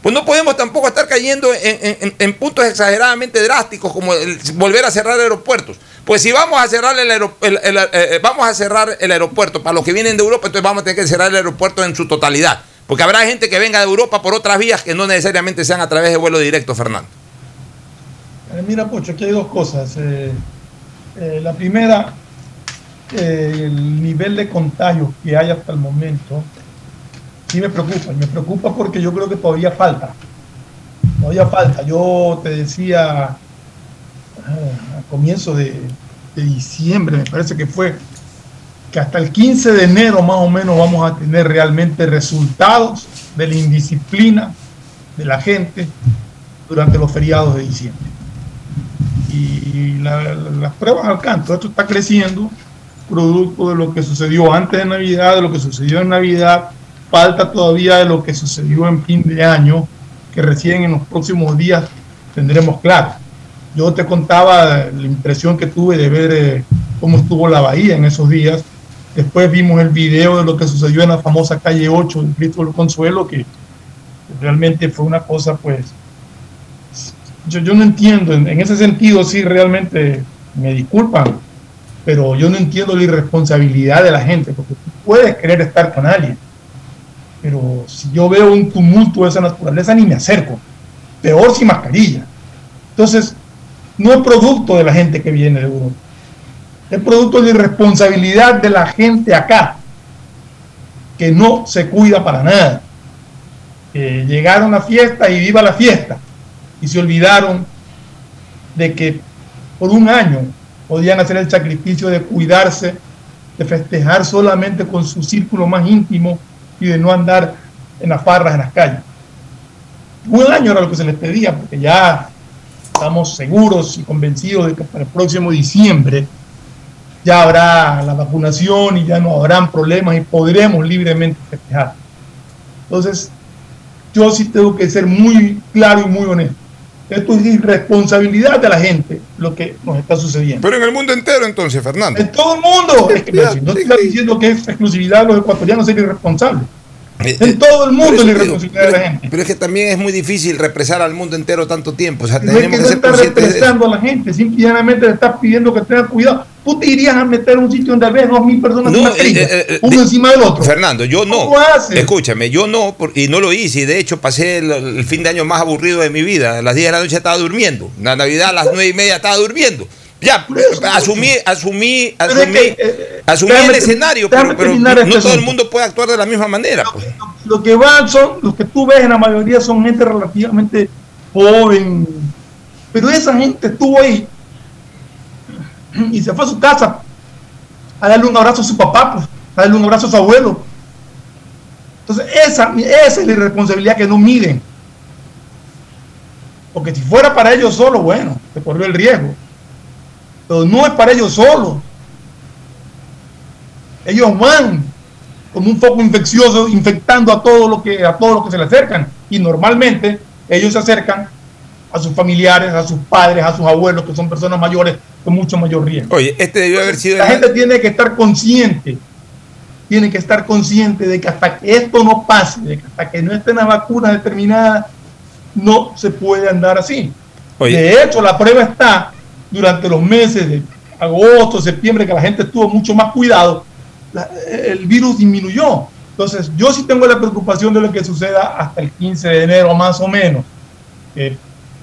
Pues no podemos tampoco estar cayendo en, en, en puntos exageradamente drásticos como el volver a cerrar aeropuertos. Pues si vamos a cerrar el, aer, el, el, eh, vamos a cerrar el aeropuerto para los que vienen de Europa, entonces vamos a tener que cerrar el aeropuerto en su totalidad. Porque habrá gente que venga de Europa por otras vías que no necesariamente sean a través de vuelo directo, Fernando. Eh, mira, Pocho, aquí hay dos cosas. Eh, eh, la primera, eh, el nivel de contagios que hay hasta el momento... Sí me preocupa, me preocupa porque yo creo que todavía falta, todavía falta. Yo te decía a comienzo de, de diciembre, me parece que fue, que hasta el quince de enero más o menos vamos a tener realmente resultados de la indisciplina de la gente durante los feriados de diciembre. Y la, la, las pruebas al canto, esto está creciendo, producto de lo que sucedió antes de Navidad, de lo que sucedió en Navidad. Falta todavía de lo que sucedió en fin de año, que recién en los próximos días tendremos claro. Yo te contaba la impresión que tuve de ver eh, cómo estuvo la Bahía en esos días. Después vimos el video de lo que sucedió en la famosa calle ocho del Cristo del Consuelo, que realmente fue una cosa, pues... Yo, yo no entiendo, en, en ese sentido sí realmente me disculpan, pero yo no entiendo la irresponsabilidad de la gente, porque tú puedes querer estar con alguien. Pero si yo veo un tumulto de esa naturaleza, ni me acerco. Peor sin mascarilla. Entonces, no es producto de la gente que viene de Europa. Es producto de la irresponsabilidad de la gente acá, que no se cuida para nada. Eh, llegaron a fiesta y viva la fiesta. Y se olvidaron de que por un año podían hacer el sacrificio de cuidarse, de festejar solamente con su círculo más íntimo, y de no andar en las farras, en las calles. Un año era lo que se les pedía, porque ya estamos seguros y convencidos de que para el próximo diciembre ya habrá la vacunación y ya no habrán problemas y podremos libremente festejar. Entonces, yo sí tengo que ser muy claro y muy honesto. Esto es irresponsabilidad de la gente, lo que nos está sucediendo. Pero en el mundo entero, entonces, Fernando. En todo el mundo. Es que no, no estoy diciendo que es exclusividad de los ecuatorianos ser irresponsables. En todo el mundo es la irresponsabilidad de la gente. Pero es que también es muy difícil represar al mundo entero tanto tiempo. O sea, tenemos que ser conscientes. No está represando a la gente, simplemente le estás pidiendo que tengan cuidado. Tú te irías a meter a un sitio donde había dos mil personas, no, eh, eh, uno de, encima del otro. Fernando, yo no. Escúchame, yo no, y no lo hice. Y de hecho, pasé el, el fin de año más aburrido de mi vida. A las diez de la noche estaba durmiendo. La Navidad a las nueve y media estaba durmiendo. Ya, asumí, asumí, asumí, es que, eh, asumí déjame, el escenario, pero, pero no este todo asunto. El mundo puede actuar de la misma manera. Lo, pues. lo, lo que van son, los que tú ves en la mayoría son gente relativamente joven, pero esa gente estuvo ahí y se fue a su casa a darle un abrazo a su papá, pues, a darle un abrazo a su abuelo. Entonces esa, esa es la irresponsabilidad que no miden. Porque si fuera para ellos solo, bueno, se corrió el riesgo. Pero no es para ellos solos. Ellos van como un foco infeccioso, infectando a todos los que, a todos los que se le acercan. Y normalmente ellos se acercan a sus familiares, a sus padres, a sus abuelos, que son personas mayores con mucho mayor riesgo. Oye, este debió haber sido... La el... gente tiene que estar consciente, tiene que estar consciente de que hasta que esto no pase, de que hasta que no estén las vacunas determinadas, no se puede andar así. Oye. De hecho, la prueba está... Durante los meses de agosto, septiembre, que la gente tuvo mucho más cuidado, la, el virus disminuyó. Entonces, yo sí tengo la preocupación de lo que suceda hasta el quince de enero, más o menos. Eh,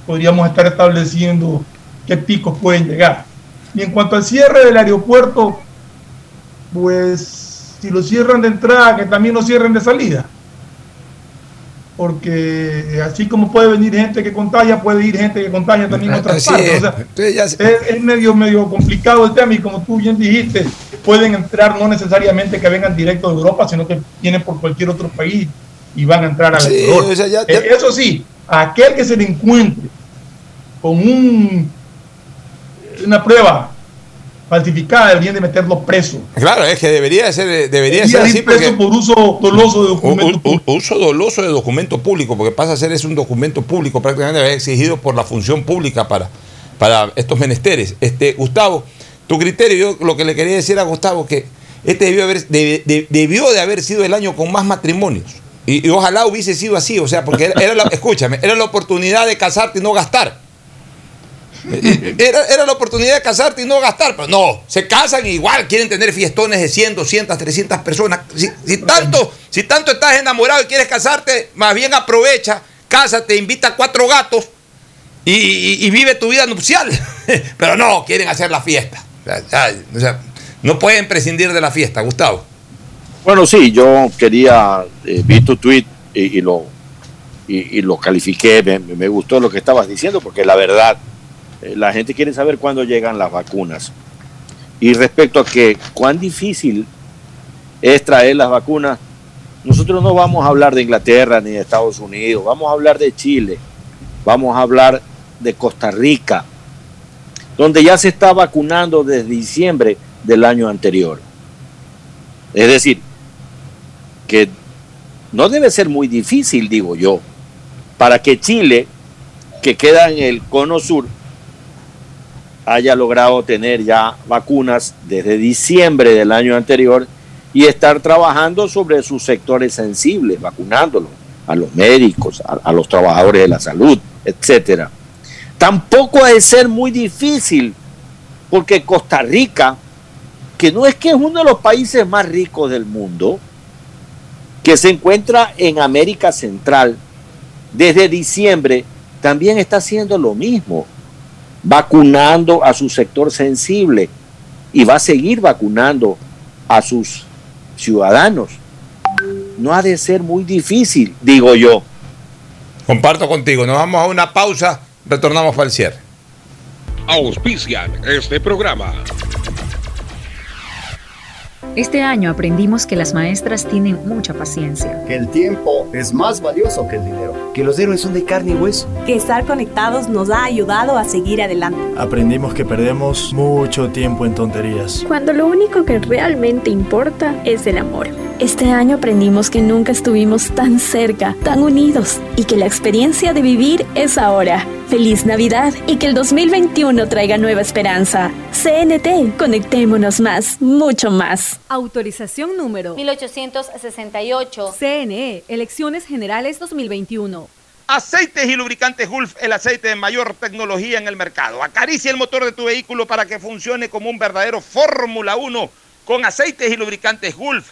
podríamos estar estableciendo qué picos pueden llegar. Y en cuanto al cierre del aeropuerto, pues si lo cierran de entrada, que también lo cierren de salida. Porque así como puede venir gente que contagia, puede ir gente que contagia también en otras partes. O sea, es, es medio, medio complicado el tema, y como tú bien dijiste, pueden entrar no necesariamente que vengan directo de Europa, sino que vienen por cualquier otro país y van a entrar al sí, Ecuador. O sea, ya, ya. Eso sí, aquel que se le encuentre con un, una prueba falsificada, deberían de meterlo preso. Claro, es que debería ser, debería debería ser así, preso por uso doloso de documento u, u, u, uso doloso de documento público, porque pasa a ser es un documento público, prácticamente exigido por la función pública para, para estos menesteres. Este, Gustavo, tu criterio, yo lo que le quería decir a Gustavo que este debió haber, de, de, debió de haber sido el año con más matrimonios. Y, y ojalá hubiese sido así, o sea, porque era, era la, escúchame, era la oportunidad de casarte y no gastar. Era, era la oportunidad de casarte y no gastar, pero no, se casan y igual quieren tener fiestones de cien, doscientas, trescientas personas. Si, si, tanto, si tanto estás enamorado y quieres casarte, más bien aprovecha, cásate, invita a cuatro gatos y, y, y vive tu vida nupcial. Pero no, quieren hacer la fiesta. O sea, no pueden prescindir de la fiesta, Gustavo. Bueno, sí, yo quería, eh, vi tu tweet y, y, lo, y, y lo califiqué, me, me gustó lo que estabas diciendo, porque la verdad, la gente quiere saber cuándo llegan las vacunas. Y respecto a que cuán difícil es traer las vacunas, nosotros no vamos a hablar de Inglaterra ni de Estados Unidos, vamos a hablar de Chile, vamos a hablar de Costa Rica, donde ya se está vacunando desde diciembre del año anterior. Es decir, que no debe ser muy difícil, digo yo, para que Chile, que queda en el cono sur, haya logrado tener ya vacunas desde diciembre del año anterior y estar trabajando sobre sus sectores sensibles, vacunándolos a los médicos, a, a los trabajadores de la salud, etcétera. Tampoco ha de ser muy difícil, porque Costa Rica, que no es que es uno de los países más ricos del mundo, que se encuentra en América Central, desde diciembre también está haciendo lo mismo, vacunando a su sector sensible, y va a seguir vacunando a sus ciudadanos. No ha de ser muy difícil, digo yo. Comparto contigo. Nos vamos a una pausa, retornamos para el cierre. Auspician este programa. Este año aprendimos que las maestras tienen mucha paciencia. Que el tiempo es más valioso que el dinero. Que los héroes son de carne y hueso. Que estar conectados nos ha ayudado a seguir adelante. Aprendimos que perdemos mucho tiempo en tonterías, cuando lo único que realmente importa es el amor. Este año aprendimos que nunca estuvimos tan cerca, tan unidos, y que la experiencia de vivir es ahora. ¡Feliz Navidad! Y que el dos mil veintiuno traiga nueva esperanza. C N T, conectémonos más, mucho más. Autorización número mil ochocientos sesenta y ocho. C N E, Elecciones Generales dos mil veintiuno. Aceites y lubricantes Gulf, el aceite de mayor tecnología en el mercado. Acaricia el motor de tu vehículo para que funcione como un verdadero Fórmula uno con aceites y lubricantes Gulf.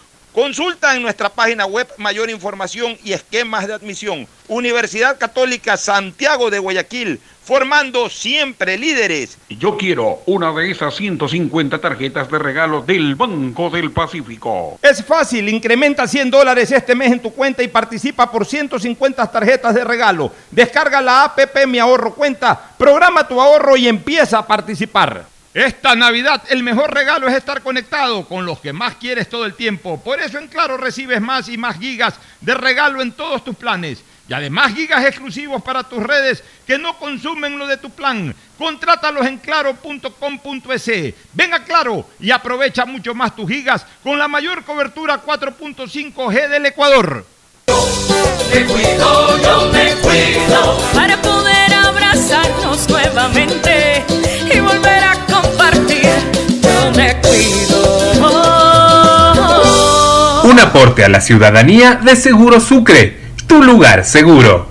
Consulta en nuestra página web mayor información y esquemas de admisión. Universidad Católica Santiago de Guayaquil, formando siempre líderes. Yo quiero una de esas ciento cincuenta tarjetas de regalo del Banco del Pacífico. Es fácil, incrementa cien dólares este mes en tu cuenta y participa por ciento cincuenta tarjetas de regalo. Descarga la app Mi Ahorro Cuenta, programa tu ahorro y empieza a participar. Esta Navidad el mejor regalo es estar conectado con los que más quieres todo el tiempo. Por eso en Claro recibes más y más gigas de regalo en todos tus planes. Y además gigas exclusivos para tus redes que no consumen lo de tu plan. Contrátalos en claro punto com punto es. Ven a Claro y aprovecha mucho más tus gigas con la mayor cobertura cuatro punto cinco G del Ecuador. tú te cuido, yo me cuido, para poder abrazarnos nuevamente y volver a compartir. Yo me cuido. Un aporte a la ciudadanía de Seguro Sucre, tu lugar seguro.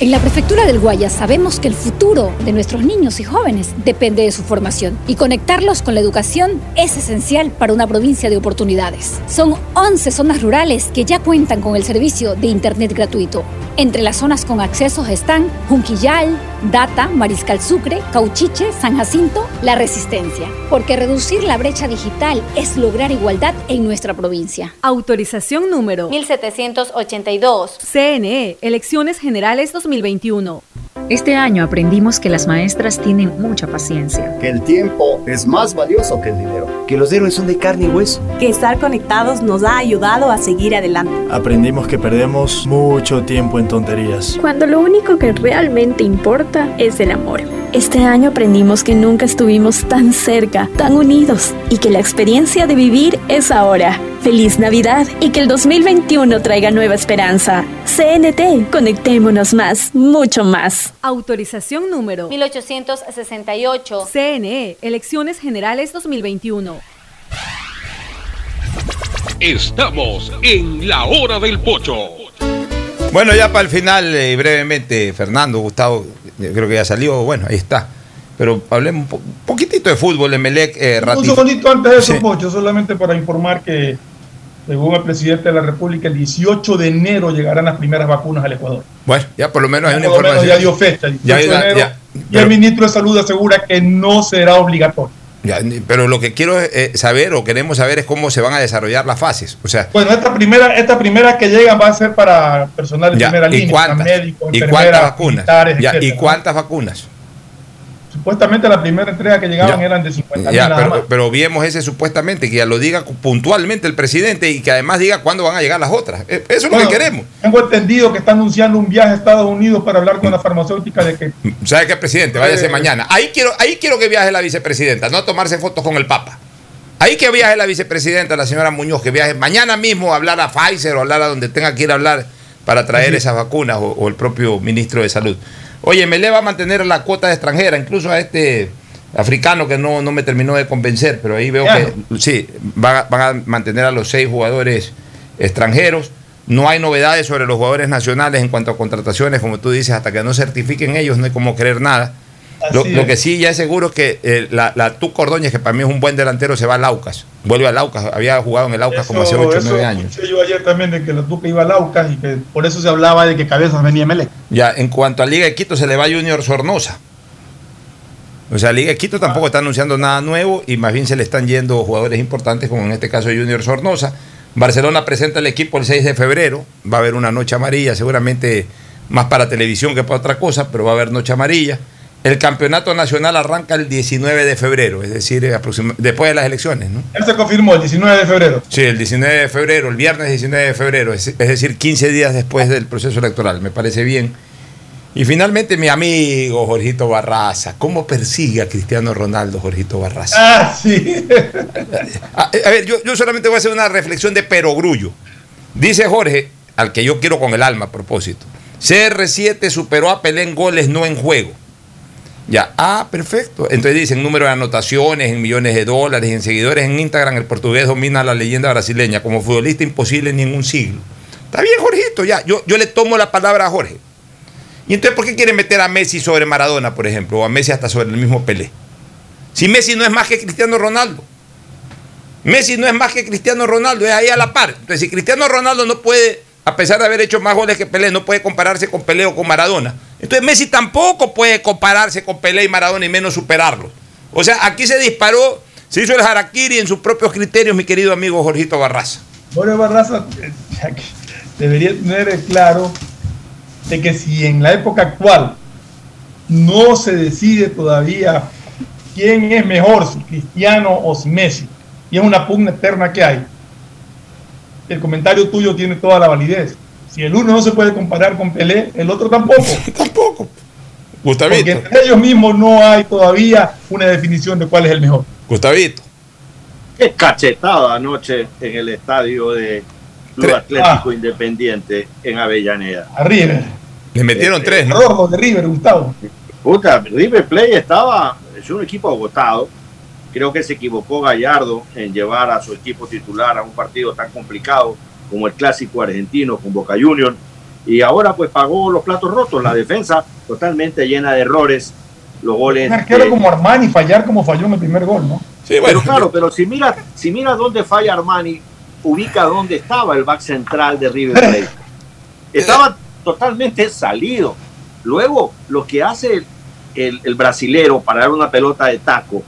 En la Prefectura del Guayas sabemos que el futuro de nuestros niños y jóvenes depende de su formación, y conectarlos con la educación es esencial para una provincia de oportunidades. Son once zonas rurales que ya cuentan con el servicio de internet gratuito. Entre las zonas con accesos están Junquillal, Data, Mariscal Sucre, Cauchiche, San Jacinto, La Resistencia. Porque reducir la brecha digital es lograr igualdad en nuestra provincia. Autorización número mil setecientos ochenta y dos. C N E, Elecciones Generales dos mil veintiuno. Este año aprendimos que las maestras tienen mucha paciencia, que el tiempo es más valioso que el dinero, que los héroes son de carne y hueso, que estar conectados nos ha ayudado a seguir adelante. Aprendimos que perdemos mucho tiempo en tonterías, cuando lo único que realmente importa es el amor. Este año aprendimos que nunca estuvimos tan cerca, tan unidos, y que la experiencia de vivir es ahora. ¡Feliz Navidad! Y que el dos mil veintiuno traiga nueva esperanza. C N T, conectémonos más, mucho más. Autorización número mil ochocientos sesenta y ocho. C N E, Elecciones Generales dos mil veintiuno. Estamos en la hora del pocho. Bueno, ya para el final, eh, brevemente, Fernando, Gustavo, yo creo que ya salió, bueno, ahí está. Pero hablemos un po- poquitito de fútbol, Emelec. Eh, un segundito antes de eso, sí. Pocho, solamente para informar que, según el presidente de la República, el dieciocho de enero llegarán las primeras vacunas al Ecuador. Bueno, ya por lo menos hay una información. Ya dio fecha, el dieciocho de enero, ya, pero, y el ministro de Salud asegura que no será obligatorio. Ya, pero lo que quiero eh, saber o queremos saber es cómo se van a desarrollar las fases. O sea, bueno, esta primera, esta primera que llega va a ser para personal de ya, primera línea, cuántas, médicos, enfermeras, militares, ya, etcétera. ¿Y cuántas vacunas? Supuestamente la primera entrega que llegaban ya, eran de cincuenta mil ya, nada más. Pero, pero viemos ese supuestamente, que ya lo diga puntualmente el presidente y que además diga cuándo van a llegar las otras. Eso es bueno, lo que queremos. Tengo entendido que está anunciando un viaje a Estados Unidos para hablar con la farmacéutica de que... ¿Sabe qué, presidente? Váyase eh, mañana. Ahí quiero, ahí quiero que viaje la vicepresidenta, no a tomarse fotos con el Papa. Ahí que viaje la vicepresidenta, la señora Muñoz, que viaje mañana mismo a hablar a Pfizer o hablar a donde tenga que ir a hablar para traer sí. esas vacunas o, o el propio ministro de Salud. Oye, me le va a mantener la cuota de extranjera, incluso a este africano que no, no me terminó de convencer, pero ahí veo claro. que sí, van a, van a mantener a los seis jugadores extranjeros. No hay novedades sobre los jugadores nacionales en cuanto a contrataciones, como tú dices, hasta que no certifiquen ellos no hay como creer nada. Lo, lo que sí ya es seguro es que eh, la, la Tuco Ordóñez, que para mí es un buen delantero, se va al Aucas, vuelve al Aucas, había jugado en el Aucas eso, como hace ocho o nueve años. Yo ayer también de que la Tuca iba al Aucas y que por eso se hablaba de que Cabezas venía a Melec. Ya, en cuanto a Liga de Quito, se le va Junior Sornosa. O sea, Liga de Quito tampoco ah. está anunciando nada nuevo y más bien se le están yendo jugadores importantes, como en este caso Junior Sornosa. Barcelona presenta el equipo el seis de febrero, va a haber una noche amarilla, seguramente más para televisión que para otra cosa, pero va a haber noche amarilla. El campeonato nacional arranca el diecinueve de febrero, es decir, aproxim- después de las elecciones, ¿no? Él se confirmó el diecinueve de febrero. Sí, el diecinueve de febrero, el viernes diecinueve de febrero, es, es decir, quince días después del proceso electoral, me parece bien. Y finalmente mi amigo Jorgito Barraza, ¿cómo persigue a Cristiano Ronaldo Jorgito Barraza? Ah, sí. A, a ver, yo, yo solamente voy a hacer una reflexión de perogrullo. Dice Jorge, al que yo quiero con el alma a propósito, C R siete superó a Pelé en goles, no en juego. Ya, ah, perfecto. Entonces dicen número de anotaciones, en millones de dólares, en seguidores en Instagram, el portugués domina la leyenda brasileña, como futbolista imposible ni en un siglo. Está bien, Jorgito, ya, yo, yo le tomo la palabra a Jorge. Y entonces, ¿por qué quieren meter a Messi sobre Maradona, por ejemplo, o a Messi hasta sobre el mismo Pelé? Si Messi no es más que Cristiano Ronaldo. Messi no es más que Cristiano Ronaldo, es ahí a la par. Entonces, si Cristiano Ronaldo no puede, a pesar de haber hecho más goles que Pelé, no puede compararse con Pelé o con Maradona. Entonces Messi tampoco puede compararse con Pelé y Maradona y menos superarlos. O sea, aquí se disparó, se hizo el harakiri en sus propios criterios, mi querido amigo Jorgito Barraza. Jorge Barraza debería tener claro de que si en la época actual no se decide todavía quién es mejor, si Cristiano o si Messi, y es una pugna eterna que hay, el comentario tuyo tiene toda la validez. Si el uno no se puede comparar con Pelé, el otro tampoco. Tampoco. Gustavito. Porque entre ellos mismos no hay todavía una definición de cuál es el mejor. Gustavito. Qué cachetada anoche en el estadio de Club Atlético ah. Independiente en Avellaneda. A River. Le metieron eh, tres, ¿no? Rojo de River, Gustavo. Puta, River Plate estaba, es un equipo agotado. Creo que se equivocó Gallardo en llevar a su equipo titular a un partido tan complicado como el clásico argentino con Boca Juniors. Y ahora pues pagó los platos rotos, la defensa totalmente llena de errores, los goles. Un arquero de... como Armani fallar como falló en el primer gol, ¿no? Sí, bueno. Pero claro, pero si mira, si mira dónde falla Armani, ubica dónde estaba el back central de River Plate. Estaba totalmente salido. Luego, lo que hace el, el, el brasilero para dar una pelota de taco,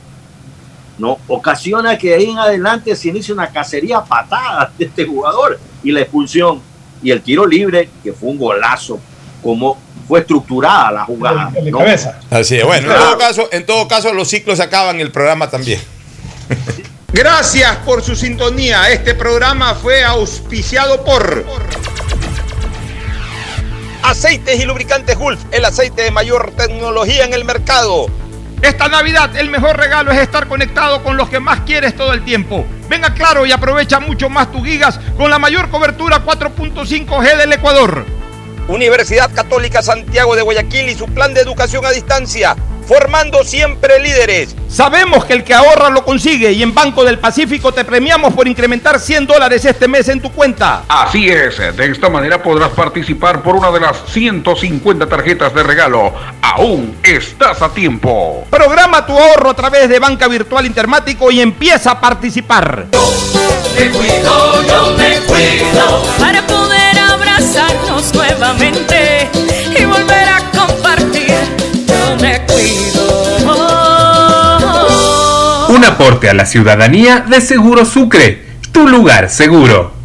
¿no? Ocasiona que de ahí en adelante se inicie una cacería a patadas de este jugador, y la expulsión y el tiro libre, que fue un golazo, como fue estructurada la jugada. En ¿no? cabeza. Así es, bueno, claro. en, todo caso, en todo caso los ciclos acaban, el programa también. Gracias por su sintonía. Este programa fue auspiciado por... Aceites y lubricantes Gulf, el aceite de mayor tecnología en el mercado. Esta Navidad el mejor regalo es estar conectado con los que más quieres todo el tiempo. Ven a Claro y aprovecha mucho más tus gigas con la mayor cobertura cuatro punto cinco G del Ecuador. Universidad Católica Santiago de Guayaquil y su plan de educación a distancia, formando siempre líderes. Sabemos que el que ahorra lo consigue, y en Banco del Pacífico te premiamos por incrementar cien dólares este mes en tu cuenta. Así es, de esta manera podrás participar por una de las ciento cincuenta tarjetas de regalo. Aún estás a tiempo. Programa tu ahorro a través de Banca Virtual Intermático y empieza a participar. Yo te cuido, yo te cuido. Para poder abrazarnos nuevamente y volver a compartir. Yo me cuido. Un aporte a la ciudadanía de Seguro Sucre, tu lugar seguro.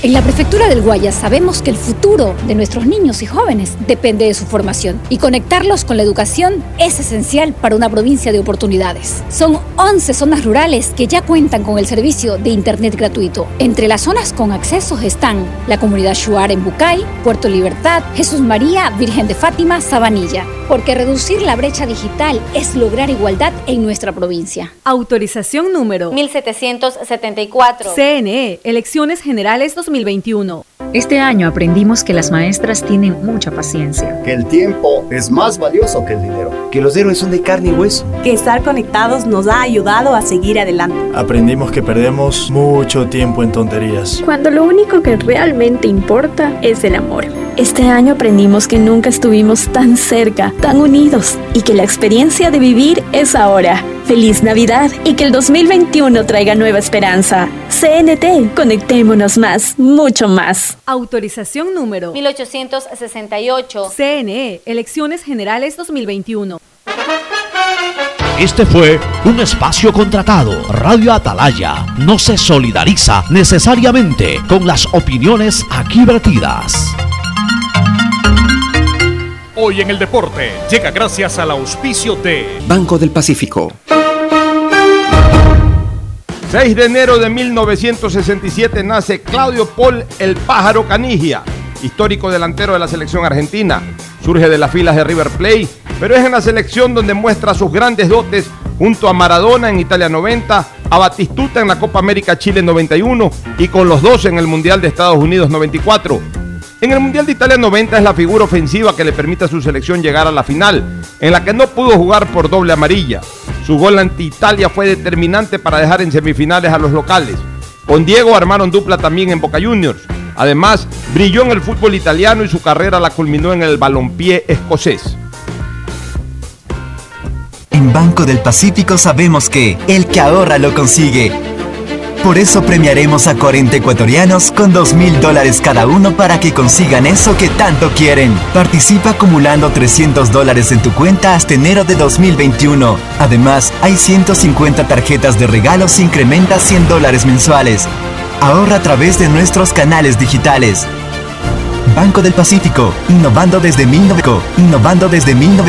En la Prefectura del Guayas sabemos que el futuro de nuestros niños y jóvenes depende de su formación, y conectarlos con la educación es esencial para una provincia de oportunidades. Son once zonas rurales que ya cuentan con el servicio de internet gratuito. Entre las zonas con accesos están la comunidad Shuar en Bucay, Puerto Libertad, Jesús María, Virgen de Fátima, Sabanilla. Porque reducir la brecha digital es lograr igualdad en nuestra provincia. Autorización número mil setecientos setenta y cuatro. C N E, Elecciones Generales dos mil veintiuno. Este año aprendimos que las maestras tienen mucha paciencia, que el tiempo es más valioso que el dinero, que los héroes son de carne y hueso, que estar conectados nos ha ayudado a seguir adelante. Aprendimos que perdemos mucho tiempo en tonterías, cuando lo único que realmente importa es el amor. Este año aprendimos que nunca estuvimos tan cerca, tan unidos, y que la experiencia de vivir es ahora. Feliz Navidad y que el dos mil veintiuno traiga nueva esperanza. C N T, conectémonos más, mucho más. Autorización número mil ochocientos sesenta y ocho. C N E, Elecciones Generales dos mil veintiuno. Este fue un espacio contratado. Radio Atalaya no se solidariza necesariamente con las opiniones aquí vertidas. Hoy en el deporte llega gracias al auspicio de Banco del Pacífico. seis de enero de mil novecientos sesenta y siete nace Claudio Paul El Pájaro Caniggia, histórico delantero de la selección argentina. Surge de las filas de River Plate, pero es en la selección donde muestra sus grandes dotes junto a Maradona en Italia noventa, a Batistuta en la Copa América Chile noventa y uno y con los dos en el Mundial de Estados Unidos noventa y cuatro. En el Mundial de Italia noventa es la figura ofensiva que le permite a su selección llegar a la final, en la que no pudo jugar por doble amarilla. Su gol ante Italia fue determinante para dejar en semifinales a los locales. Con Diego armaron dupla también en Boca Juniors. Además, brilló en el fútbol italiano y su carrera la culminó en el balompié escocés. En Banco del Pacífico sabemos que el que ahorra lo consigue. Por eso premiaremos a cuarenta ecuatorianos con dos mil dólares cada uno para que consigan eso que tanto quieren. Participa acumulando trescientos dólares en tu cuenta hasta enero de dos mil veintiuno. Además, hay ciento cincuenta tarjetas de regalos e incrementa cien dólares mensuales. Ahorra a través de nuestros canales digitales. Banco del Pacífico, innovando desde mil novecientos noventa. Innovando desde mil novecientos noventa.